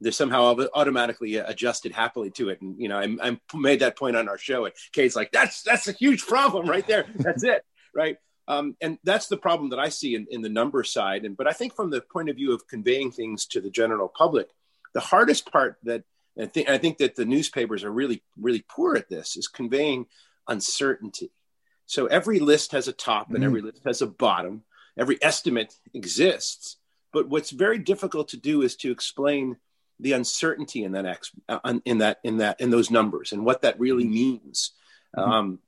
they're somehow automatically adjusted happily to it. And, you know, I, I made that point on our show. And Kate's like, that's, that's a huge problem right there. That's it, right? Um, and that's the problem that I see in, in the number side. And but I think from the point of view of conveying things to the general public, the hardest part that and th- I think that the newspapers are really, really poor at this is conveying uncertainty. So every list has a top and every list has a bottom. Every estimate exists, But what's very difficult to do is to explain the uncertainty in that ex- in that in that in those numbers and what that really means. Mm-hmm. Um,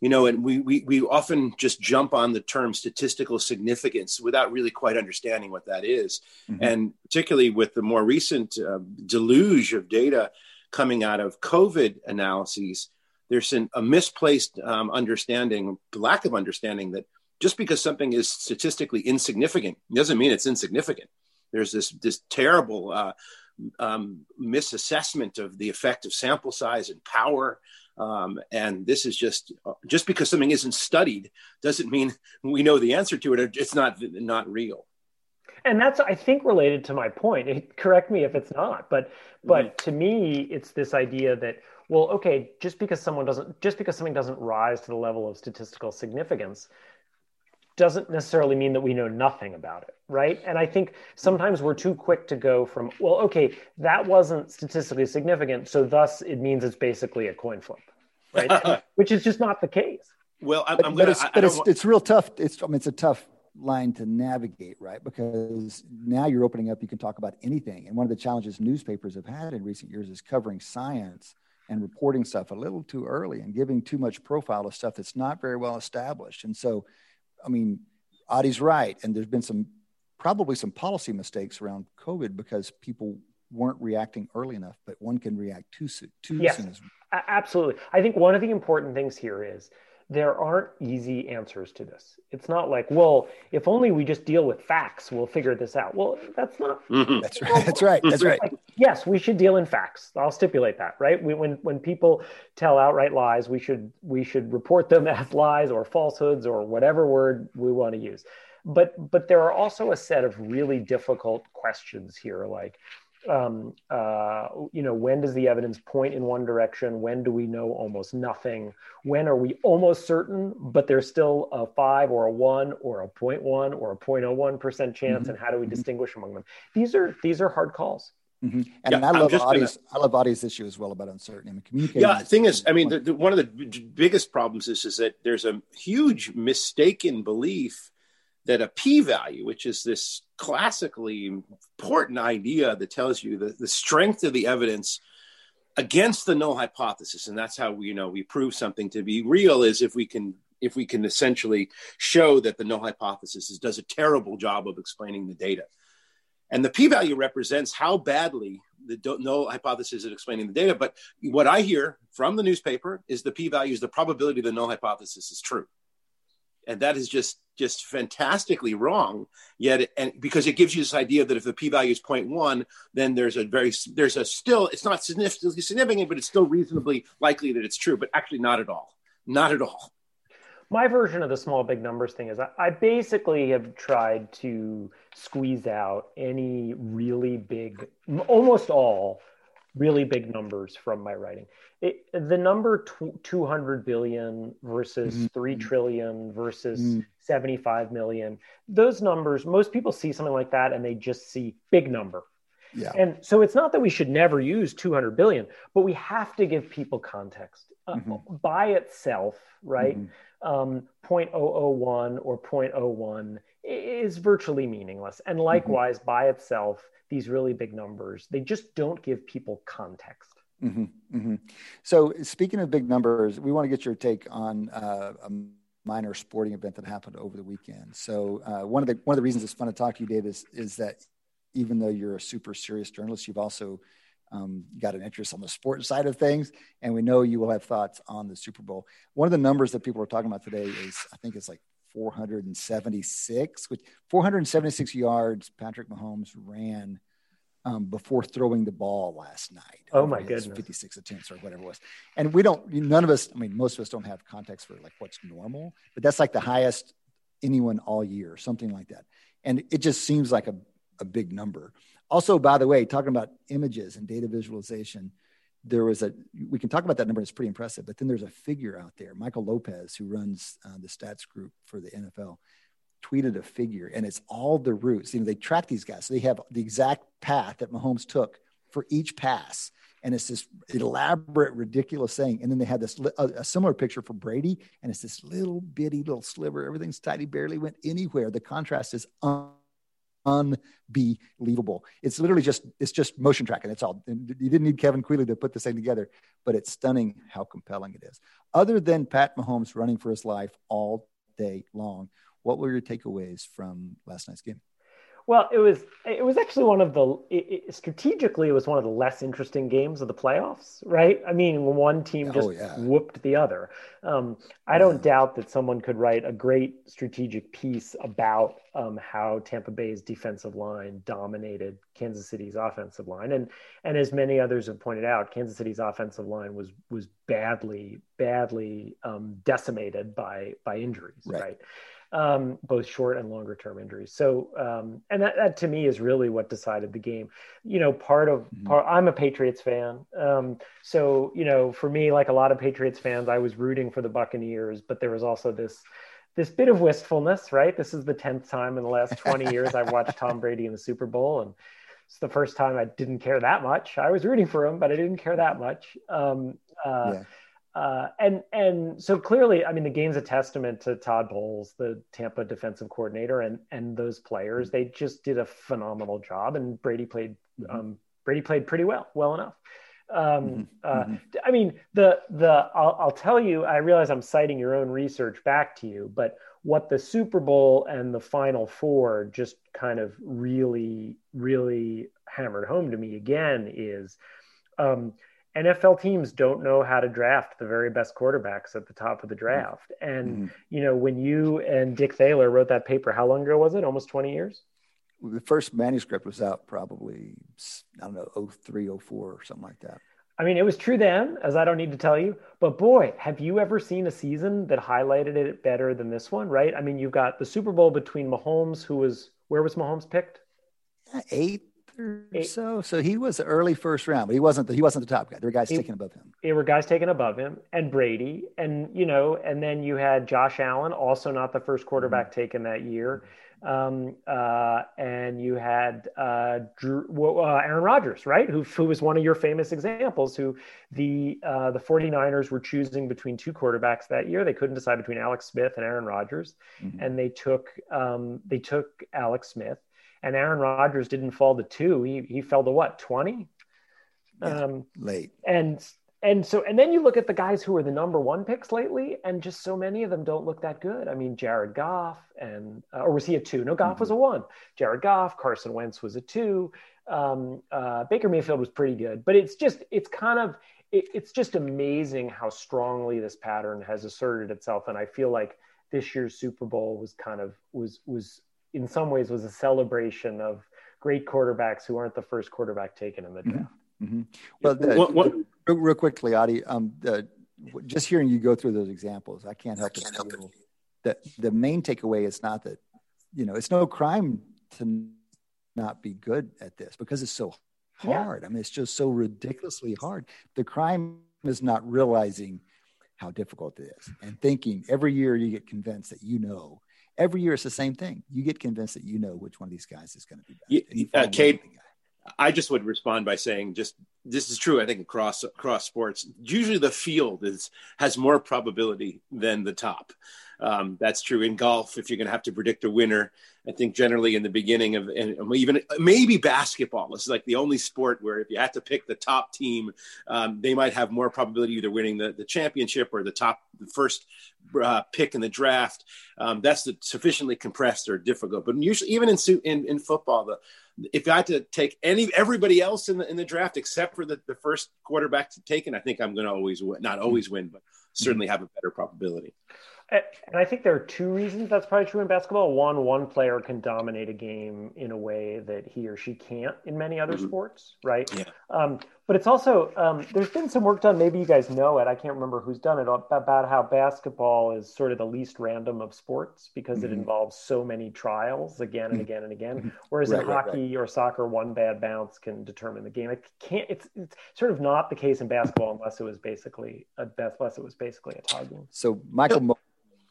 you know, and we, we we often just jump on the term statistical significance without really quite understanding what that is. Mm-hmm. And particularly with the more recent uh, deluge of data coming out of COVID analyses, there's an, a misplaced um, understanding, lack of understanding that just because something is statistically insignificant doesn't mean it's insignificant. There's this this terrible uh, um, misassessment of the effect of sample size and power. Um, and this is just, just because something isn't studied doesn't mean we know the answer to it. It's not, not real. And that's, I think, related to my point. It, correct me if it's not, but, but mm-hmm. to me, it's this idea that, well, okay, just because someone doesn't, just because something doesn't rise to the level of statistical significance doesn't necessarily mean that we know nothing about it, right? And I think sometimes we're too quick to go from, well, okay, that wasn't statistically significant, so thus it means it's basically a coin flip, right? Which is just not the case. Well, I'm, but, I'm gonna, but it's, I, but I it's, want... it's real tough. It's, I mean, it's a tough line to navigate, right? Because now you're opening up, you can talk about anything. And one of the challenges newspapers have had in recent years is covering science and reporting stuff a little too early and giving too much profile of stuff that's not very well established. And so, I mean, Adi's right. And there's been some, probably some policy mistakes around COVID because people weren't reacting early enough, but one can react too soon. Too yes, soon as- absolutely. I think one of the important things here is there aren't easy answers to this. It's not like, well, if only we just deal with facts, we'll figure this out. Well, that's not. Mm-hmm. That's right. That's right. That's right. Like, yes, we should deal in facts. I'll stipulate that, right? We, when when people tell outright lies, we should we should report them as lies or falsehoods or whatever word we want to use. But but there are also a set of really difficult questions here, like, um, uh, you know, when does the evidence point in one direction? When do we know almost nothing? When are we almost certain, but there's still a five or a one or a zero point one or a zero point zero one percent chance? Mm-hmm. And how do we distinguish among them? These are, these are hard calls. Mm-hmm. And, yeah, and I love Adi's, gonna... I love Adi's issue as well about uncertainty. I mean, communicating. Yeah, the thing is, I mean, the, the, one of the biggest problems is, is that there's a huge mistaken belief that a p-value, which is this classically important idea that tells you the, the strength of the evidence against the null hypothesis, and that's how we, you know, we prove something to be real, is if we can if we can essentially show that the null hypothesis is, does a terrible job of explaining the data. And the p-value represents how badly the null hypothesis is explaining the data. But what I hear from the newspaper is the p-value is the probability the null hypothesis is true. And that is just just fantastically wrong. Yet, and because it gives you this idea that if the p-value is zero point one, then there's a very there's a still it's not significantly significant, but it's still reasonably likely that it's true. But actually, not at all, not at all. My version of the small big numbers thing is I, I basically have tried to squeeze out any really big, almost all really big numbers from my writing. It, the number tw- two hundred billion versus mm-hmm. three trillion versus mm-hmm. seventy-five million, those numbers, most people see something like that and they just see big number. Yeah. And so it's not that we should never use two hundred billion, but we have to give people context. Uh, mm-hmm. By itself, right? Mm-hmm. Um, zero point zero zero one or zero point zero one is virtually meaningless. And likewise, mm-hmm. by itself, these really big numbers, they just don't give people context. Mm-hmm. Mm-hmm. So speaking of big numbers, we want to get your take on uh, a minor sporting event that happened over the weekend. So uh, one of the one of the reasons it's fun to talk to you, Dave, is, is that even though you're a super serious journalist, you've also um, got an interest on the sports side of things. And we know you will have thoughts on the Super Bowl. One of the numbers that people are talking about today is, I think it's like four hundred seventy-six, which four hundred seventy-six yards Patrick Mahomes ran um, before throwing the ball last night. Oh my goodness. fifty-six attempts or whatever it was. And we don't, none of us, I mean, most of us don't have context for like what's normal, but that's like the highest anyone all year, something like that. And it just seems like a, a big number. Also, by the way, talking about images and data visualization, there was a, we can talk about that number. It's pretty impressive, but then there's a figure out there. Michael Lopez, who runs uh, the stats group for the N F L, tweeted a figure, and it's all the routes. You know, they track these guys. So they have the exact path that Mahomes took for each pass. And it's this elaborate, ridiculous thing. And then they had this, a, a similar picture for Brady. And it's this little bitty little sliver. Everything's tiny, barely went anywhere. The contrast is un- unbelievable. It's literally just, it's just motion tracking. That's all. And you didn't need Kevin Quealy to put this thing together, but it's stunning how compelling it is. Other than Pat Mahomes running for his life all day long, what were your takeaways from last night's game? Well, it was it was actually one of the it, it, strategically it was one of the less interesting games of the playoffs, right? I mean, one team just oh, yeah. whooped the other. Um, I yeah. don't doubt that someone could write a great strategic piece about um, how Tampa Bay's defensive line dominated Kansas City's offensive line, and and as many others have pointed out, Kansas City's offensive line was was badly badly um, decimated by by injuries, right? right? Um, both short and longer term injuries. So, um, and that, that to me is really what decided the game. You know, part of, mm-hmm. part, I'm a Patriots fan. Um, so, you know, for me, like a lot of Patriots fans, I was rooting for the Buccaneers, but there was also this, this bit of wistfulness, right? This is the tenth time in the last twenty years I've watched Tom Brady in the Super Bowl. And it's the first time I didn't care that much. I was rooting for him, but I didn't care that much. Um, uh, yeah. Uh, and and so clearly, I mean, the game's a testament to Todd Bowles, the Tampa defensive coordinator, and and those players. They just did a phenomenal job, and Brady played mm-hmm. um, Brady played pretty well, well enough. Um, mm-hmm. uh, I mean, the the I'll, I'll tell you, I realize I'm citing your own research back to you, but what the Super Bowl and the Final Four just kind of really, really hammered home to me again is. Um, N F L teams don't know how to draft the very best quarterbacks at the top of the draft. And, mm-hmm. you know, when you and Dick Thaler wrote that paper, how long ago was it? Almost twenty years? The first manuscript was out probably, I don't know, oh three, oh four or something like that. I mean, it was true then, as I don't need to tell you, but boy, have you ever seen a season that highlighted it better than this one, right? I mean, you've got the Super Bowl between Mahomes, who was, where was Mahomes picked? Eight. Or so so he was the early first round, but he wasn't the, he wasn't the top guy. There were guys it, taken above him. There were guys taken above him, and Brady, and you know, and then you had Josh Allen, also not the first quarterback mm-hmm. taken that year, um, uh, and you had uh, Drew, uh, Aaron Rodgers, right, who who was one of your famous examples. Who the uh, the 49ers were choosing between two quarterbacks that year. They couldn't decide between Alex Smith and Aaron Rodgers, mm-hmm. and they took um, they took Alex Smith. And Aaron Rodgers didn't fall to two. He he fell to what, twenty? Yeah, um, late. And and so and then you look at the guys who are the number one picks lately, and just so many of them don't look that good. I mean, Jared Goff and uh, or was he a two? No, Goff mm-hmm. was a one. Jared Goff, Carson Wentz was a two. Um, uh, Baker Mayfield was pretty good, but it's just it's kind of it, it's just amazing how strongly this pattern has asserted itself. And I feel like this year's Super Bowl was kind of was was. in some ways was a celebration of great quarterbacks who aren't the first quarterback taken in the draft. Mm-hmm. Well, the, what, what? Real, real quickly, Adi, um, the, just hearing you go through those examples, I can't help I can't it. Help it. The, the main takeaway is not that, you know, it's no crime to not be good at this because it's so hard. Yeah. I mean, it's just so ridiculously hard. The crime is not realizing how difficult it is and thinking every year you get convinced that, you know, every year it's the same thing. You get convinced that you know which one of these guys is going to be best. Uh, Cade, I just would respond by saying, just this is true. I think across across sports, usually the field is has more probability than the top. Um, that's true in golf. If you're going to have to predict a winner, I think generally in the beginning of, and even maybe basketball, this is like the only sport where if you have to pick the top team, um, they might have more probability either winning the, the championship or the top the first uh, pick in the draft. Um, that's the sufficiently compressed or difficult. But usually, even in in, in football, the if I had to take any everybody else in the in the draft except for the, the first quarterback taken, I think I'm going to always win, not always win, but certainly have a better probability. And I think there are two reasons that's probably true in basketball. One, one player can dominate a game in a way that he or she can't in many other mm-hmm. sports, right? Yeah. Um, but it's also, um, there's been some work done, maybe you guys know it, I can't remember who's done it, about how basketball is sort of the least random of sports because mm-hmm. it involves so many trials again and again and again. Whereas right, in right, hockey right. or soccer, one bad bounce can determine the game. It can't, it's, it's sort of not the case in basketball unless it was basically a, unless it was basically a tie game. So Michael Mo-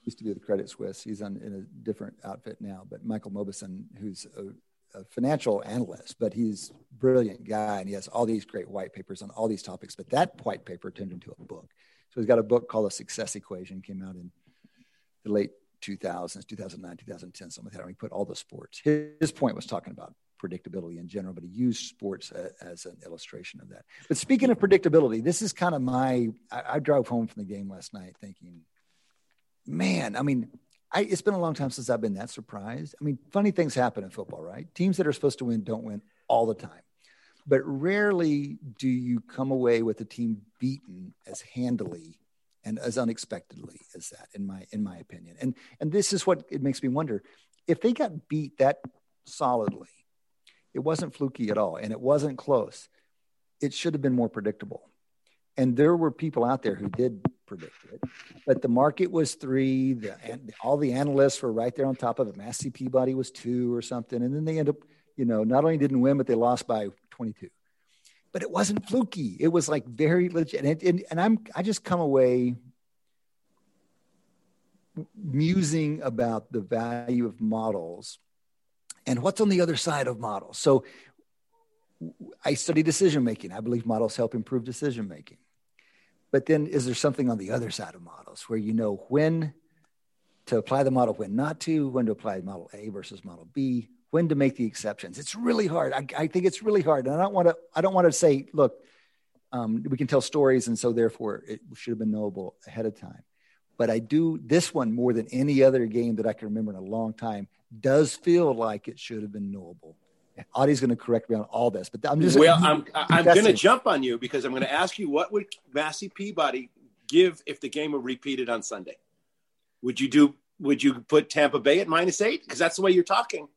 used to be the Credit Suisse. He's on, in a different outfit now, but Michael Mobison, who's a, a financial analyst, but he's a brilliant guy, and he has all these great white papers on all these topics, but that white paper turned into a book. So he's got a book called The Success Equation, came out in the late two thousands, two thousand nine, two thousand ten, something like that. I mean, he put all the sports. His point was talking about predictability in general, but he used sports a, as an illustration of that. But speaking of predictability, this is kind of my, I, I drove home from the game last night thinking, man, I mean, I, it's been a long time since I've been that surprised. I mean, funny things happen in football, right? Teams that are supposed to win don't win all the time. But rarely do you come away with a team beaten as handily and as unexpectedly as that, in my in my opinion. And and this is what it makes me wonder. If they got beat that solidly, it wasn't fluky at all, and it wasn't close. It should have been more predictable. And there were people out there who did predict it, but the market was three. The, and all the analysts were right there on top of it. Massey Peabody was two or something. And then they end up, you know, not only didn't win, but they lost by twenty-two. But it wasn't fluky. It was like very legit. And, and, and I'm, I just come away musing about the value of models and what's on the other side of models. So I study decision-making. I believe models help improve decision-making. But then is there something on the other side of models where you know when to apply the model, when not to, when to apply model A versus model B, when to make the exceptions? It's really hard. I, I think it's really hard. And I don't want to, I don't want to say, look, um, we can tell stories and so therefore it should have been knowable ahead of time. But I do, this one more than any other game that I can remember in a long time does feel like it should have been knowable. Adi's going to correct me on all this, but I'm just well. I'm I'm going to jump on you because I'm going to ask you what would Massey Peabody give if the game were repeated on Sunday? Would you do? Would you put Tampa Bay at minus eight? Because that's the way you're talking.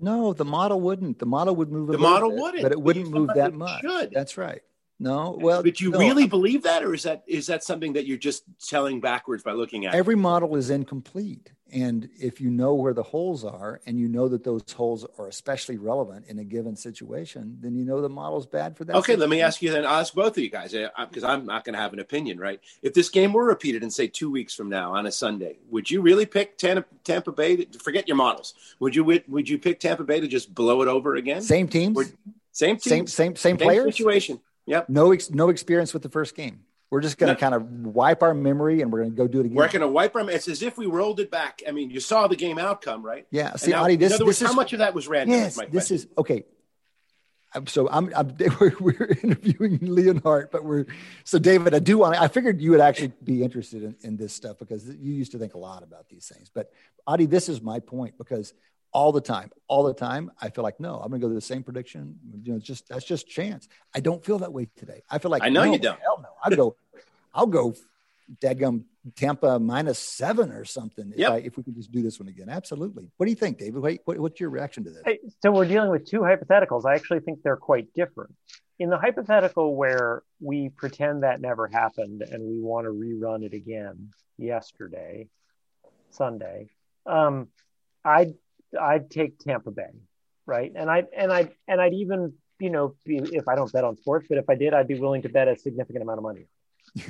No, the model wouldn't. The model would move. A the model bit, wouldn't, but it wouldn't but move that much. Should. That's right. No, well, but you no, really I'm, believe that, or is that is that something that you're just telling backwards by looking at? Every model is incomplete. And if you know where the holes are and you know that those holes are especially relevant in a given situation, then you know the model's bad for that. Okay, situation. Let me ask you then. I'll ask both of you guys because I'm not going to have an opinion, right? If this game were repeated in, say, two weeks from now on a Sunday, would you really pick Tampa, Tampa Bay? To, forget your models. Would you would you pick Tampa Bay to just blow it over again? Same teams? Or, same teams? Same, same, same players? Same situation. Yep. No, ex- no experience with the first game. We're just going to kind of wipe our memory and we're going to go do it again. We're going to wipe our memory. It's as if we rolled it back. I mean, you saw the game outcome, right? Yeah. See, now, Adi, this, in other words, this is, how much of that was random? Yes, my this is, okay. So I'm, I'm we're, we're interviewing Leonhardt, but we're, so David, I do want to, I figured you would actually be interested in, in this stuff because you used to think a lot about these things. But Adi, this is my point because all the time, all the time, I feel like, no, I'm going to go to the same prediction. You know, just, that's just chance. I don't feel that way today. I feel like, I know no, you don't. Hell no. I'd go. I'll go dadgum Tampa minus seven or something. Yep. If, I, if we could just do this one again. Absolutely. What do you think, David? What, what, what's your reaction to this? Hey, so we're dealing with two hypotheticals. I actually think they're quite different. In the hypothetical where we pretend that never happened and we want to rerun it again yesterday, Sunday, um, I'd, I'd take Tampa Bay. Right. And I, and I, and I'd even, you know, be, if I don't bet on sports, but if I did, I'd be willing to bet a significant amount of money.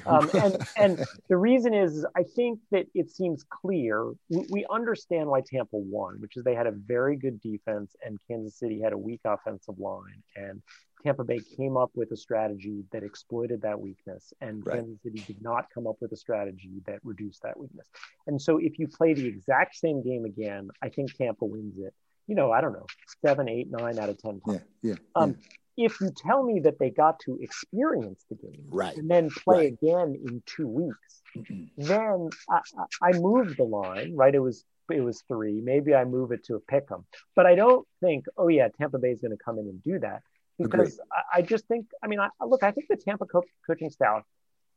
um, and, and the reason is, is, I think that it seems clear. We, we understand why Tampa won, which is they had a very good defense and Kansas City had a weak offensive line. And Tampa Bay came up with a strategy that exploited that weakness. And right. Kansas City did not come up with a strategy that reduced that weakness. And so if you play the exact same game again, I think Tampa wins it. You know, I don't know, seven, eight, nine out of ten times. Yeah, yeah, um, yeah. If you tell me that they got to experience the game right. and then play right. again in two weeks, mm-hmm. then I, I moved the line, right? It was it was three. Maybe I move it to a pick 'em. But I don't think, oh, yeah, Tampa Bay is going to come in and do that because I, I just think, I mean, I, look, I think the Tampa co- coaching staff,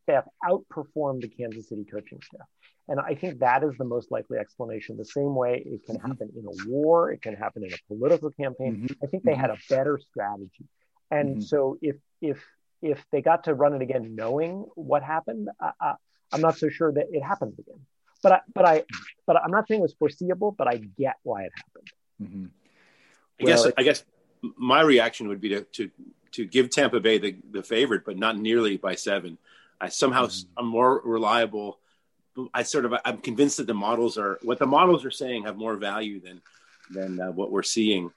staff outperformed the Kansas City coaching staff. And I think that is the most likely explanation. The same way it can mm-hmm. happen in a war, it can happen in a political campaign. Mm-hmm. I think they mm-hmm. had a better strategy. And mm-hmm. so if if if they got to run it again, knowing what happened, uh, uh, I'm not so sure that it happens again. But I, but I but I'm not saying it was foreseeable, but I get why it happened. Mm-hmm. I well, guess I guess my reaction would be to to, to give Tampa Bay the, the favorite, but not nearly by seven. I somehow mm-hmm. I'm more reliable. I sort of I'm convinced that the models are what the models are saying have more value than than uh, what we're seeing.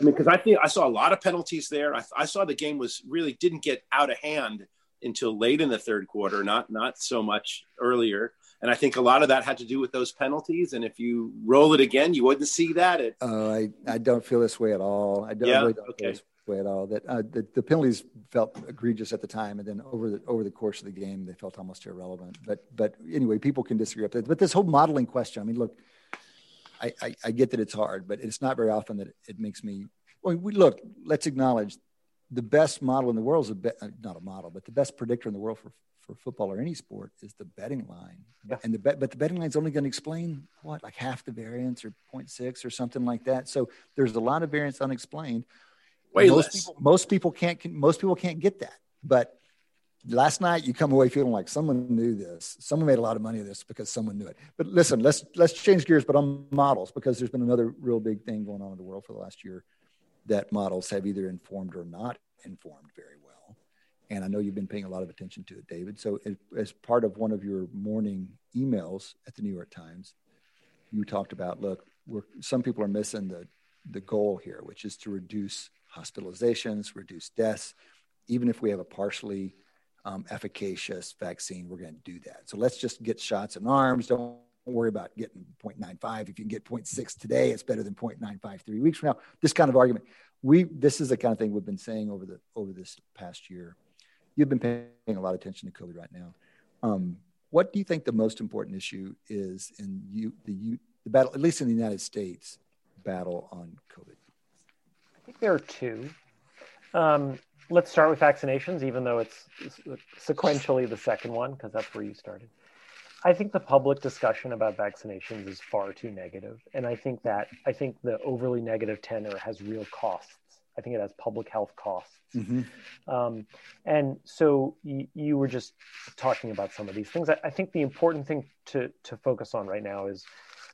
I mean, because I think I saw a lot of penalties there. I, I saw the game was really didn't get out of hand until late in the third quarter, not not so much earlier. And I think a lot of that had to do with those penalties. And if you roll it again, you wouldn't see that. It, uh, I, I don't feel this way at all. I don't, yeah? really don't okay. feel this way at all. That uh, the, the penalties felt egregious at the time. And then over the over the course of the game, they felt almost irrelevant. But but anyway, people can disagree with that. But this whole modeling question, I mean, look, I, I, I get that it's hard, but it's not very often that it makes me – well, we, look, let's acknowledge the best model in the world is a be, not a model, but the best predictor in the world for – for football or any sport is the betting line. Yeah. And the bet, but the betting line is only going to explain what, like half the variance or zero point six or something like that. So there's a lot of variance unexplained. Way most less. People, most people can't, can, most people can't get that. But last night you come away feeling like someone knew this. Someone made a lot of money of this because someone knew it. But listen, let's, let's change gears, but on models, because there's been another real big thing going on in the world for the last year that models have either informed or not informed very well. And I know you've been paying a lot of attention to it, David. So as part of one of your morning emails at the New York Times, you talked about, look, we're, some people are missing the, the goal here, which is to reduce hospitalizations, reduce deaths. Even if we have a partially um, efficacious vaccine, we're going to do that. So let's just get shots in arms. Don't worry about getting zero point nine five. If you can get zero point six today, it's better than zero point nine five three weeks from now. This kind of argument. We This is the kind of thing we've been saying over the over this past year. You've been paying a lot of attention to COVID right now. Um, what do you think the most important issue is in you, the, you, the battle, at least in the United States, battle on COVID? I think there are two. Um, let's start with vaccinations, even though it's sequentially the second one, because that's where you started. I think the public discussion about vaccinations is far too negative. And I think that, I think the overly negative tenor has real costs. I think it has public health costs. Mm-hmm. Um, and so y- you were just talking about some of these things. I, I think the important thing to, to focus on right now is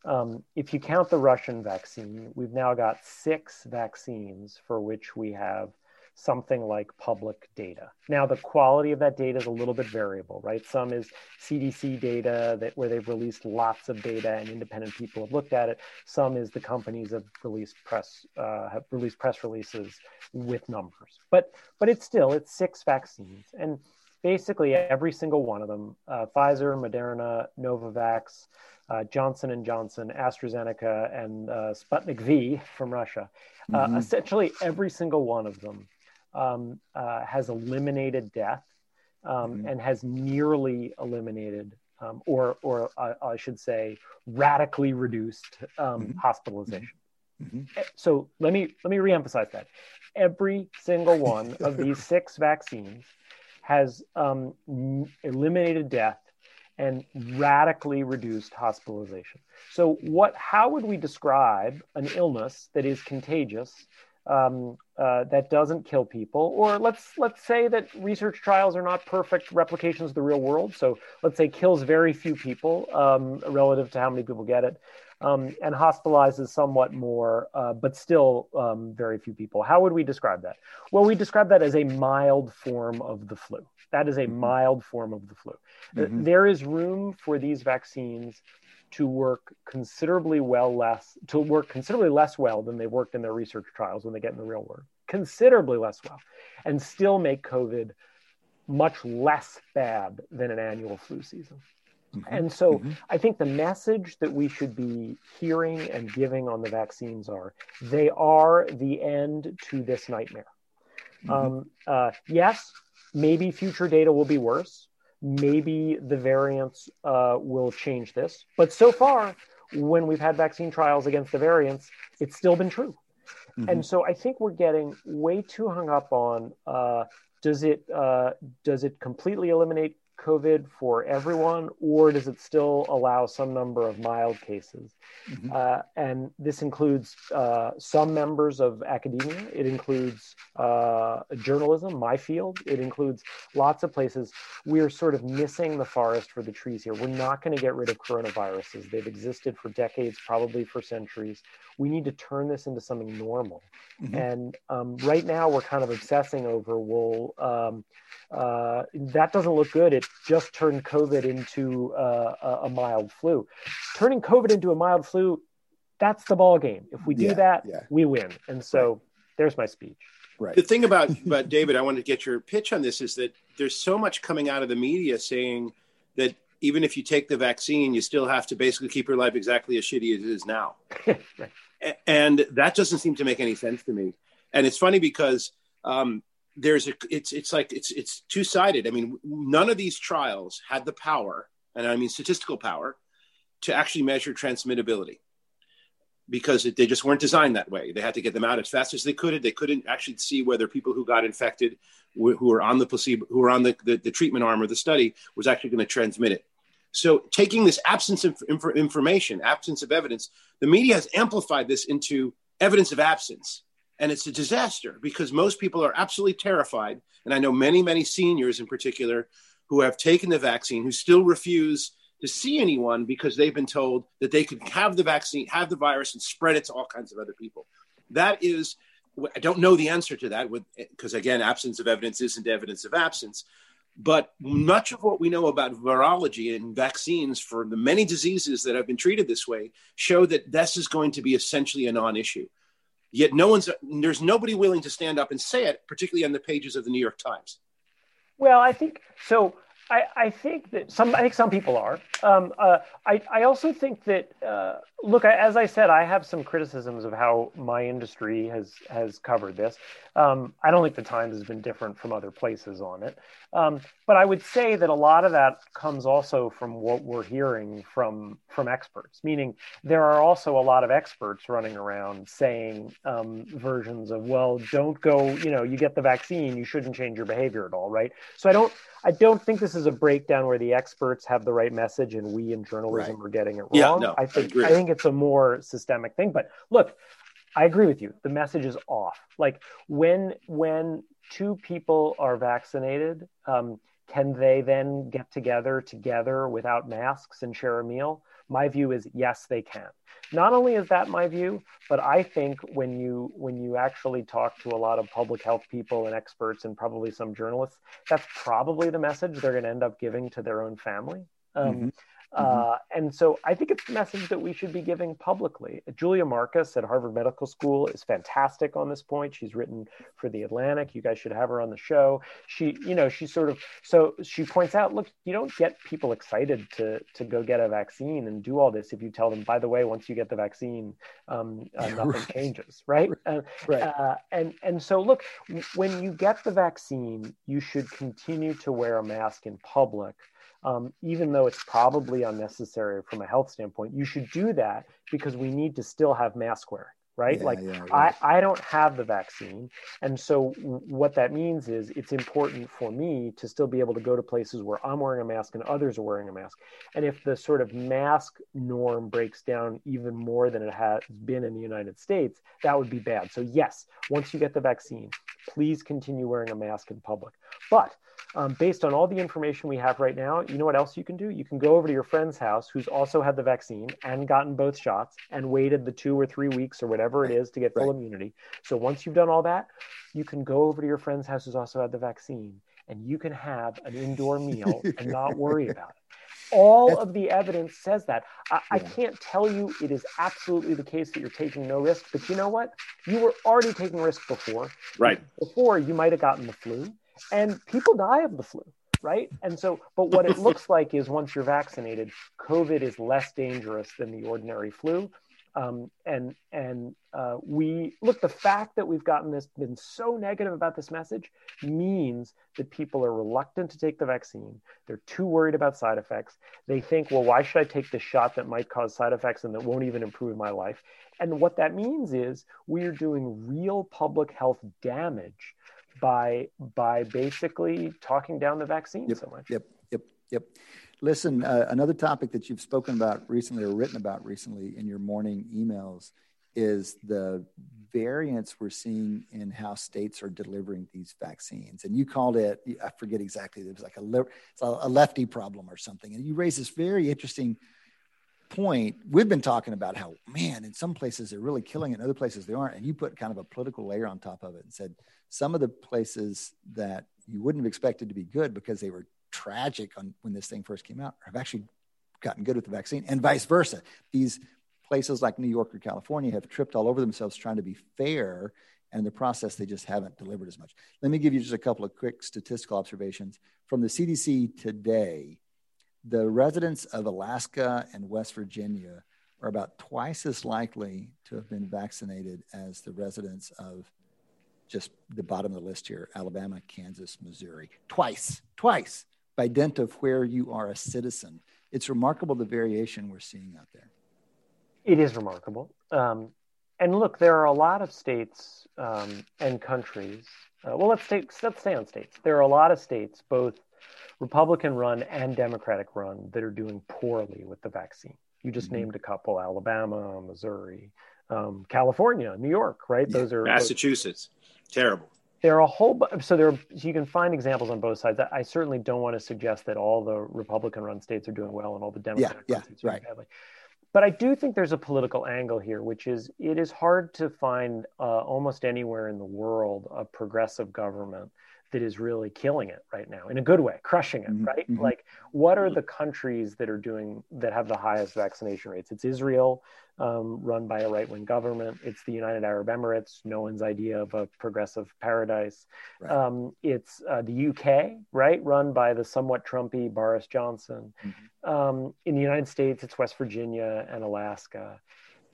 um, if you count the Russian vaccine, we've now got six vaccines for which we have something like public data. Now, the quality of that data is a little bit variable, right? Some is C D C data that where they've released lots of data and independent people have looked at it. Some is the companies have released press uh, have released press releases with numbers. But but it's still it's six vaccines, and basically every single one of them: uh, Pfizer, Moderna, Novavax, uh, Johnson and Johnson, AstraZeneca, and uh, Sputnik V from Russia. Mm-hmm. Uh, essentially, every single one of them. Um, uh, has eliminated death um, mm-hmm. and has nearly eliminated, um, or or uh, I should say, radically reduced um, mm-hmm. hospitalization. Mm-hmm. So let me let me reemphasize that. Every single one of these six vaccines has um, n- eliminated death and radically reduced hospitalization. So what? How would we describe an illness that is contagious? Um, uh, that doesn't kill people, or let's let's say that research trials are not perfect replications of the real world. So let's say kills very few people um, relative to how many people get it, um, and hospitalizes somewhat more, uh, but still um, very few people. How would we describe that? Well, we describe that as a mild form of the flu. That is a mm-hmm. mild form of the flu. Mm-hmm. There is room for these vaccines to work considerably well less, to work considerably less well than they worked in their research trials when they get in the real world, considerably less well, and still make COVID much less bad than an annual flu season. Mm-hmm. And so mm-hmm. I think the message that we should be hearing and giving on the vaccines are, they are the end to this nightmare. Mm-hmm. Um, uh, yes, maybe future data will be worse. Maybe the variants uh, will change this. But so far, when we've had vaccine trials against the variants, it's still been true. Mm-hmm. And so I think we're getting way too hung up on uh, does it uh, does it completely eliminate COVID for everyone, or does it still allow some number of mild cases? Mm-hmm. Uh, and this includes uh, some members of academia. It includes uh, journalism, my field. It includes lots of places. We're sort of missing the forest for the trees here. We're not going to get rid of coronaviruses. They've existed for decades, probably for centuries. We need to turn this into something normal. Mm-hmm. And um, right now we're kind of obsessing over, well, um, uh, that doesn't look good. It just turned COVID into uh, a mild flu. Turning COVID into a mild flu, that's the ball game. If we do yeah, that, yeah. we win. And so right. there's my speech. Right. The thing about, about David, I wanted to get your pitch on this, is that there's so much coming out of the media saying that even if you take the vaccine, you still have to basically keep your life exactly as shitty as it is now. Right. And that doesn't seem to make any sense to me. And it's funny because um, there's a, it's, it's like, it's, it's two sided. I mean, none of these trials had the power, and I mean, statistical power, to actually measure transmittability, because it, they just weren't designed that way. They had to get them out as fast as they could. They couldn't actually see whether people who got infected wh- who were on the placebo, who were on the, the, the treatment arm of the study, was actually going to transmit it. So taking this absence of inf- information, absence of evidence, the media has amplified this into evidence of absence. And it's a disaster, because most people are absolutely terrified. And I know many, many seniors in particular who have taken the vaccine, who still refuse to see anyone because they've been told that they could have the vaccine, have the virus, and spread it to all kinds of other people. That is, I don't know the answer to that, because again, absence of evidence isn't evidence of absence. But much of what we know about virology and vaccines for the many diseases that have been treated this way show that this is going to be essentially a non-issue. Yet no one's, there's nobody willing to stand up and say it, particularly on the pages of the New York Times. Well, I think so. I, I think that some, I think some people are. Um, uh, I, I also think that, uh, look, I, as I said, I have some criticisms of how my industry has, has covered this. Um, I don't think the Times has been different from other places on it. Um, but I would say that a lot of that comes also from what we're hearing from, from experts, meaning there are also a lot of experts running around saying um, versions of, well, don't go, you know, you get the vaccine, you shouldn't change your behavior at all, right? So I don't, I don't think this is a breakdown where the experts have the right message and we in journalism right. are getting it wrong. Yeah, no, I think, I, I think it's a more systemic thing, but look, I agree with you. The message is off. Like when, when two people are vaccinated, um, can they then get together together without masks and share a meal? My view is yes, they can. Not only is that my view, but I think when you when you actually talk to a lot of public health people and experts and probably some journalists, that's probably the message they're going to end up giving to their own family. Um, mm-hmm. Uh, and so I think it's the message that we should be giving publicly. Julia Marcus at Harvard Medical School is fantastic on this point. She's written for The Atlantic. You guys should have her on the show. She, you know, she sort of, so she points out, look, you don't get people excited to to go get a vaccine and do all this if you tell them, by the way, once you get the vaccine, um, uh, nothing right. changes, right? Uh, right. Uh, and, and so look, when you get the vaccine, you should continue to wear a mask in public. Um, even though it's probably unnecessary from a health standpoint, you should do that because we need to still have mask wearing, right? Yeah, like yeah, yeah. I, I don't have the vaccine. And so w- what that means is it's important for me to still be able to go to places where I'm wearing a mask and others are wearing a mask. And if the sort of mask norm breaks down even more than it has been in the United States, that would be bad. So yes, once you get the vaccine, please continue wearing a mask in public. But Um, based on all the information we have right now, you know what else you can do? You can go over to your friend's house who's also had the vaccine and gotten both shots and waited the two or three weeks or whatever it is to get full right. immunity. So once you've done all that, you can go over to your friend's house who's also had the vaccine and you can have an indoor meal and not worry about it. All of the evidence says that. I, yeah. I can't tell you it is absolutely the case that you're taking no risk, but you know what? You were already taking risk before. Right. Before you might have gotten the flu. And people die of the flu, right? And so, but what it looks like is once you're vaccinated, COVID is less dangerous than the ordinary flu. Um, and and uh, we, look, the fact that we've gotten this, been so negative about this message means that people are reluctant to take the vaccine. They're too worried about side effects. They think, well, why should I take this shot that might cause side effects and that won't even improve my life? And what that means is we're doing real public health damage by by basically talking down the vaccine yep, so much. Yep, yep, yep. Listen, uh, another topic that you've spoken about recently or written about recently in your morning emails is the variance we're seeing in how states are delivering these vaccines. And you called it, I forget exactly, it was like a, le- a lefty problem or something. And you raised this very interesting point. We've been talking about how, man, in some places they're really killing it, in other places they aren't. And you put kind of a political layer on top of it and said, some of the places that you wouldn't have expected to be good because they were tragic on when this thing first came out have actually gotten good with the vaccine, and vice versa. These places like New York or California have tripped all over themselves trying to be fair, and in the process, they just haven't delivered as much. Let me give you just a couple of quick statistical observations. From the C D C today, the residents of Alaska and West Virginia are about twice as likely to have been vaccinated as the residents of just the bottom of the list here, Alabama, Kansas, Missouri, twice, twice by dint of where you are a citizen. It's remarkable the variation we're seeing out there. It is remarkable. Um, and look, there are a lot of states um, and countries. Uh, well, let's, take, let's stay on states. There are a lot of states, both Republican-run and Democratic-run, that are doing poorly with the vaccine. You just mm-hmm. named a couple: Alabama, Missouri, um, California, New York. Right? Those yeah. are Massachusetts. Those, terrible. There are a whole bu- so there. Are, so you can find examples on both sides. I, I certainly don't want to suggest that all the Republican-run states are doing well and all the Democratic-run yeah, yeah, states are right. doing badly. But I do think there's a political angle here, which is it is hard to find uh, almost anywhere in the world a progressive government that is really killing it right now in a good way, crushing it, mm-hmm. right? Mm-hmm. Like, what are the countries that are doing, that have the highest vaccination rates? It's Israel, um, run by a right-wing government. It's the United Arab Emirates, no one's idea of a progressive paradise. Right. Um, it's uh, the U K, right? Run by the somewhat Trumpy Boris Johnson. Mm-hmm. Um, in the United States, it's West Virginia and Alaska.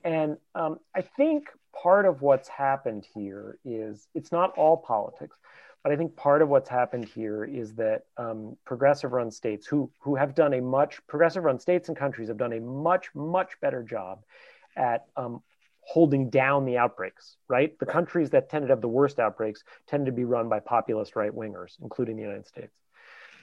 And um, I think part of what's happened here is, it's not all politics, but I think part of what's happened here is that um, progressive-run states, who who have done a much progressive-run states and countries have done a much much better job at um, holding down the outbreaks. Right, the right. countries that tended to have the worst outbreaks tend to be run by populist right-wingers, including the United States.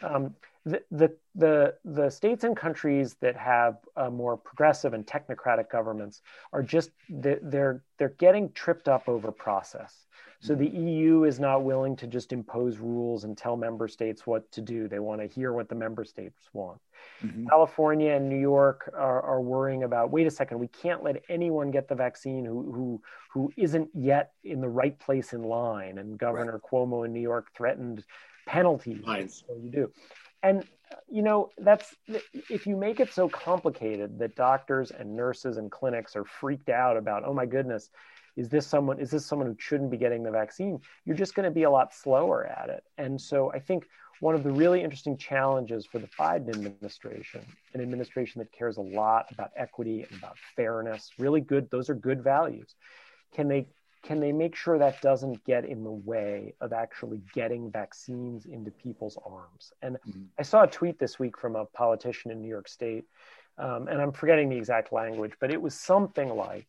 Um, the, the the the states and countries that have uh, more progressive and technocratic governments are just they're they're getting tripped up over process. So the E U is not willing to just impose rules and tell member states what to do. They want to hear what the member states want. Mm-hmm. California and New York are, are worrying about, wait a second, we can't let anyone get the vaccine who who who isn't yet in the right place in line. And Governor right. Cuomo in New York threatened penalties. Nice. So you do. And, you know, that's, if you make it so complicated that doctors and nurses and clinics are freaked out about, oh my goodness, Is this someone? Is this someone who shouldn't be getting the vaccine? You're just going to be a lot slower at it. And so I think one of the really interesting challenges for the Biden administration, an administration that cares a lot about equity and about fairness, really good, those are good values. Can they can they make sure that doesn't get in the way of actually getting vaccines into people's arms? And mm-hmm. I saw a tweet this week from a politician in New York State, um, and I'm forgetting the exact language, but it was something like,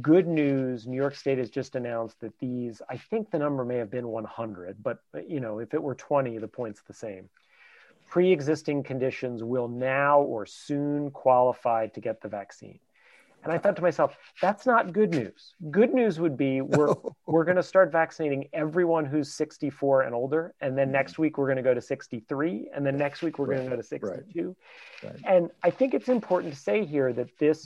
good news, New York State has just announced that these, I think the number may have been one hundred, but you know, if it were twenty, the point's the same. Pre-existing conditions will now or soon qualify to get the vaccine. And I thought to myself, that's not good news. Good news would be we're no. we're going to start vaccinating everyone who's sixty-four and older. And then next week, we're going to go to sixty-three. And then next week, we're right. going to go to sixty-two. Right. Right. And I think it's important to say here that this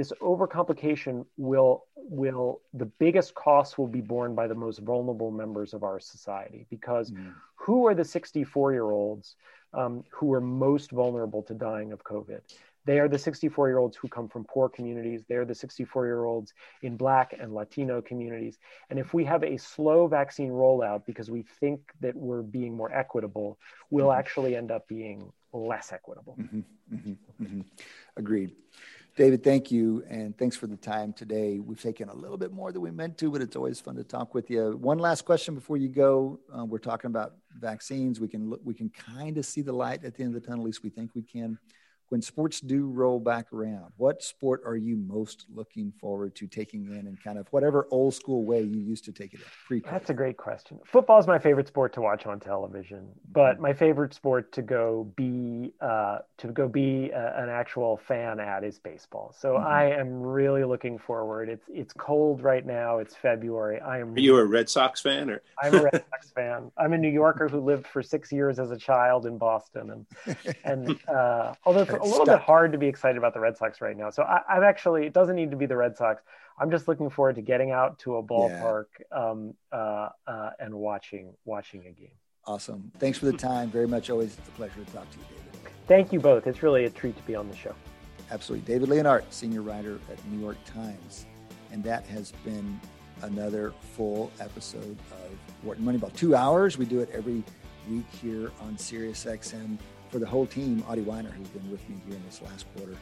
This overcomplication will, will the biggest costs will be borne by the most vulnerable members of our society, because mm. who are the sixty-four-year-olds um, who are most vulnerable to dying of COVID? They are the sixty-four-year-olds who come from poor communities. They are the sixty-four-year-olds in Black and Latino communities. And if we have a slow vaccine rollout because we think that we're being more equitable, we'll mm-hmm. actually end up being less equitable. Mm-hmm. Mm-hmm. Mm-hmm. Agreed. David, thank you, and thanks for the time today. We've taken a little bit more than we meant to, but it's always fun to talk with you. One last question before you go. Uh, we're talking about vaccines. We can look, we can kind of see the light at the end of the tunnel, at least we think we can. When sports do roll back around, what sport are you most looking forward to taking in, and kind of whatever old school way you used to take it in? That's a great question. Football is my favorite sport to watch on television, but my favorite sport to go be uh, to go be a, an actual fan at is baseball. So mm-hmm. I am really looking forward. It's it's cold right now. It's February. I am. Are you a Red Sox fan? Or I'm a Red Sox fan. I'm a New Yorker who lived for six years as a child in Boston, and and uh, although. For, a little Stop. bit hard to be excited about the Red Sox right now. So I, I'm actually, it doesn't need to be the Red Sox. I'm just looking forward to getting out to a ballpark yeah. um, uh, uh, and watching watching a game. Awesome. Thanks for the time very much. Always a pleasure to talk to you, David. Thank you both. It's really a treat to be on the show. Absolutely. David Leonhardt, senior writer at New York Times. And that has been another full episode of Wharton Moneyball. Two hours. We do it every week here on SiriusXM. for the whole team, Adi Wyner, who's been with me here in this last quarter,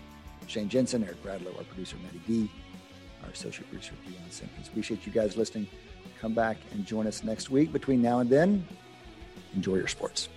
Shane Jensen, Eric Bradlow, our producer, Matty D, our associate producer, Dion Simpkins. Appreciate you guys listening. Come back and join us next week. Between now and then, enjoy your sports.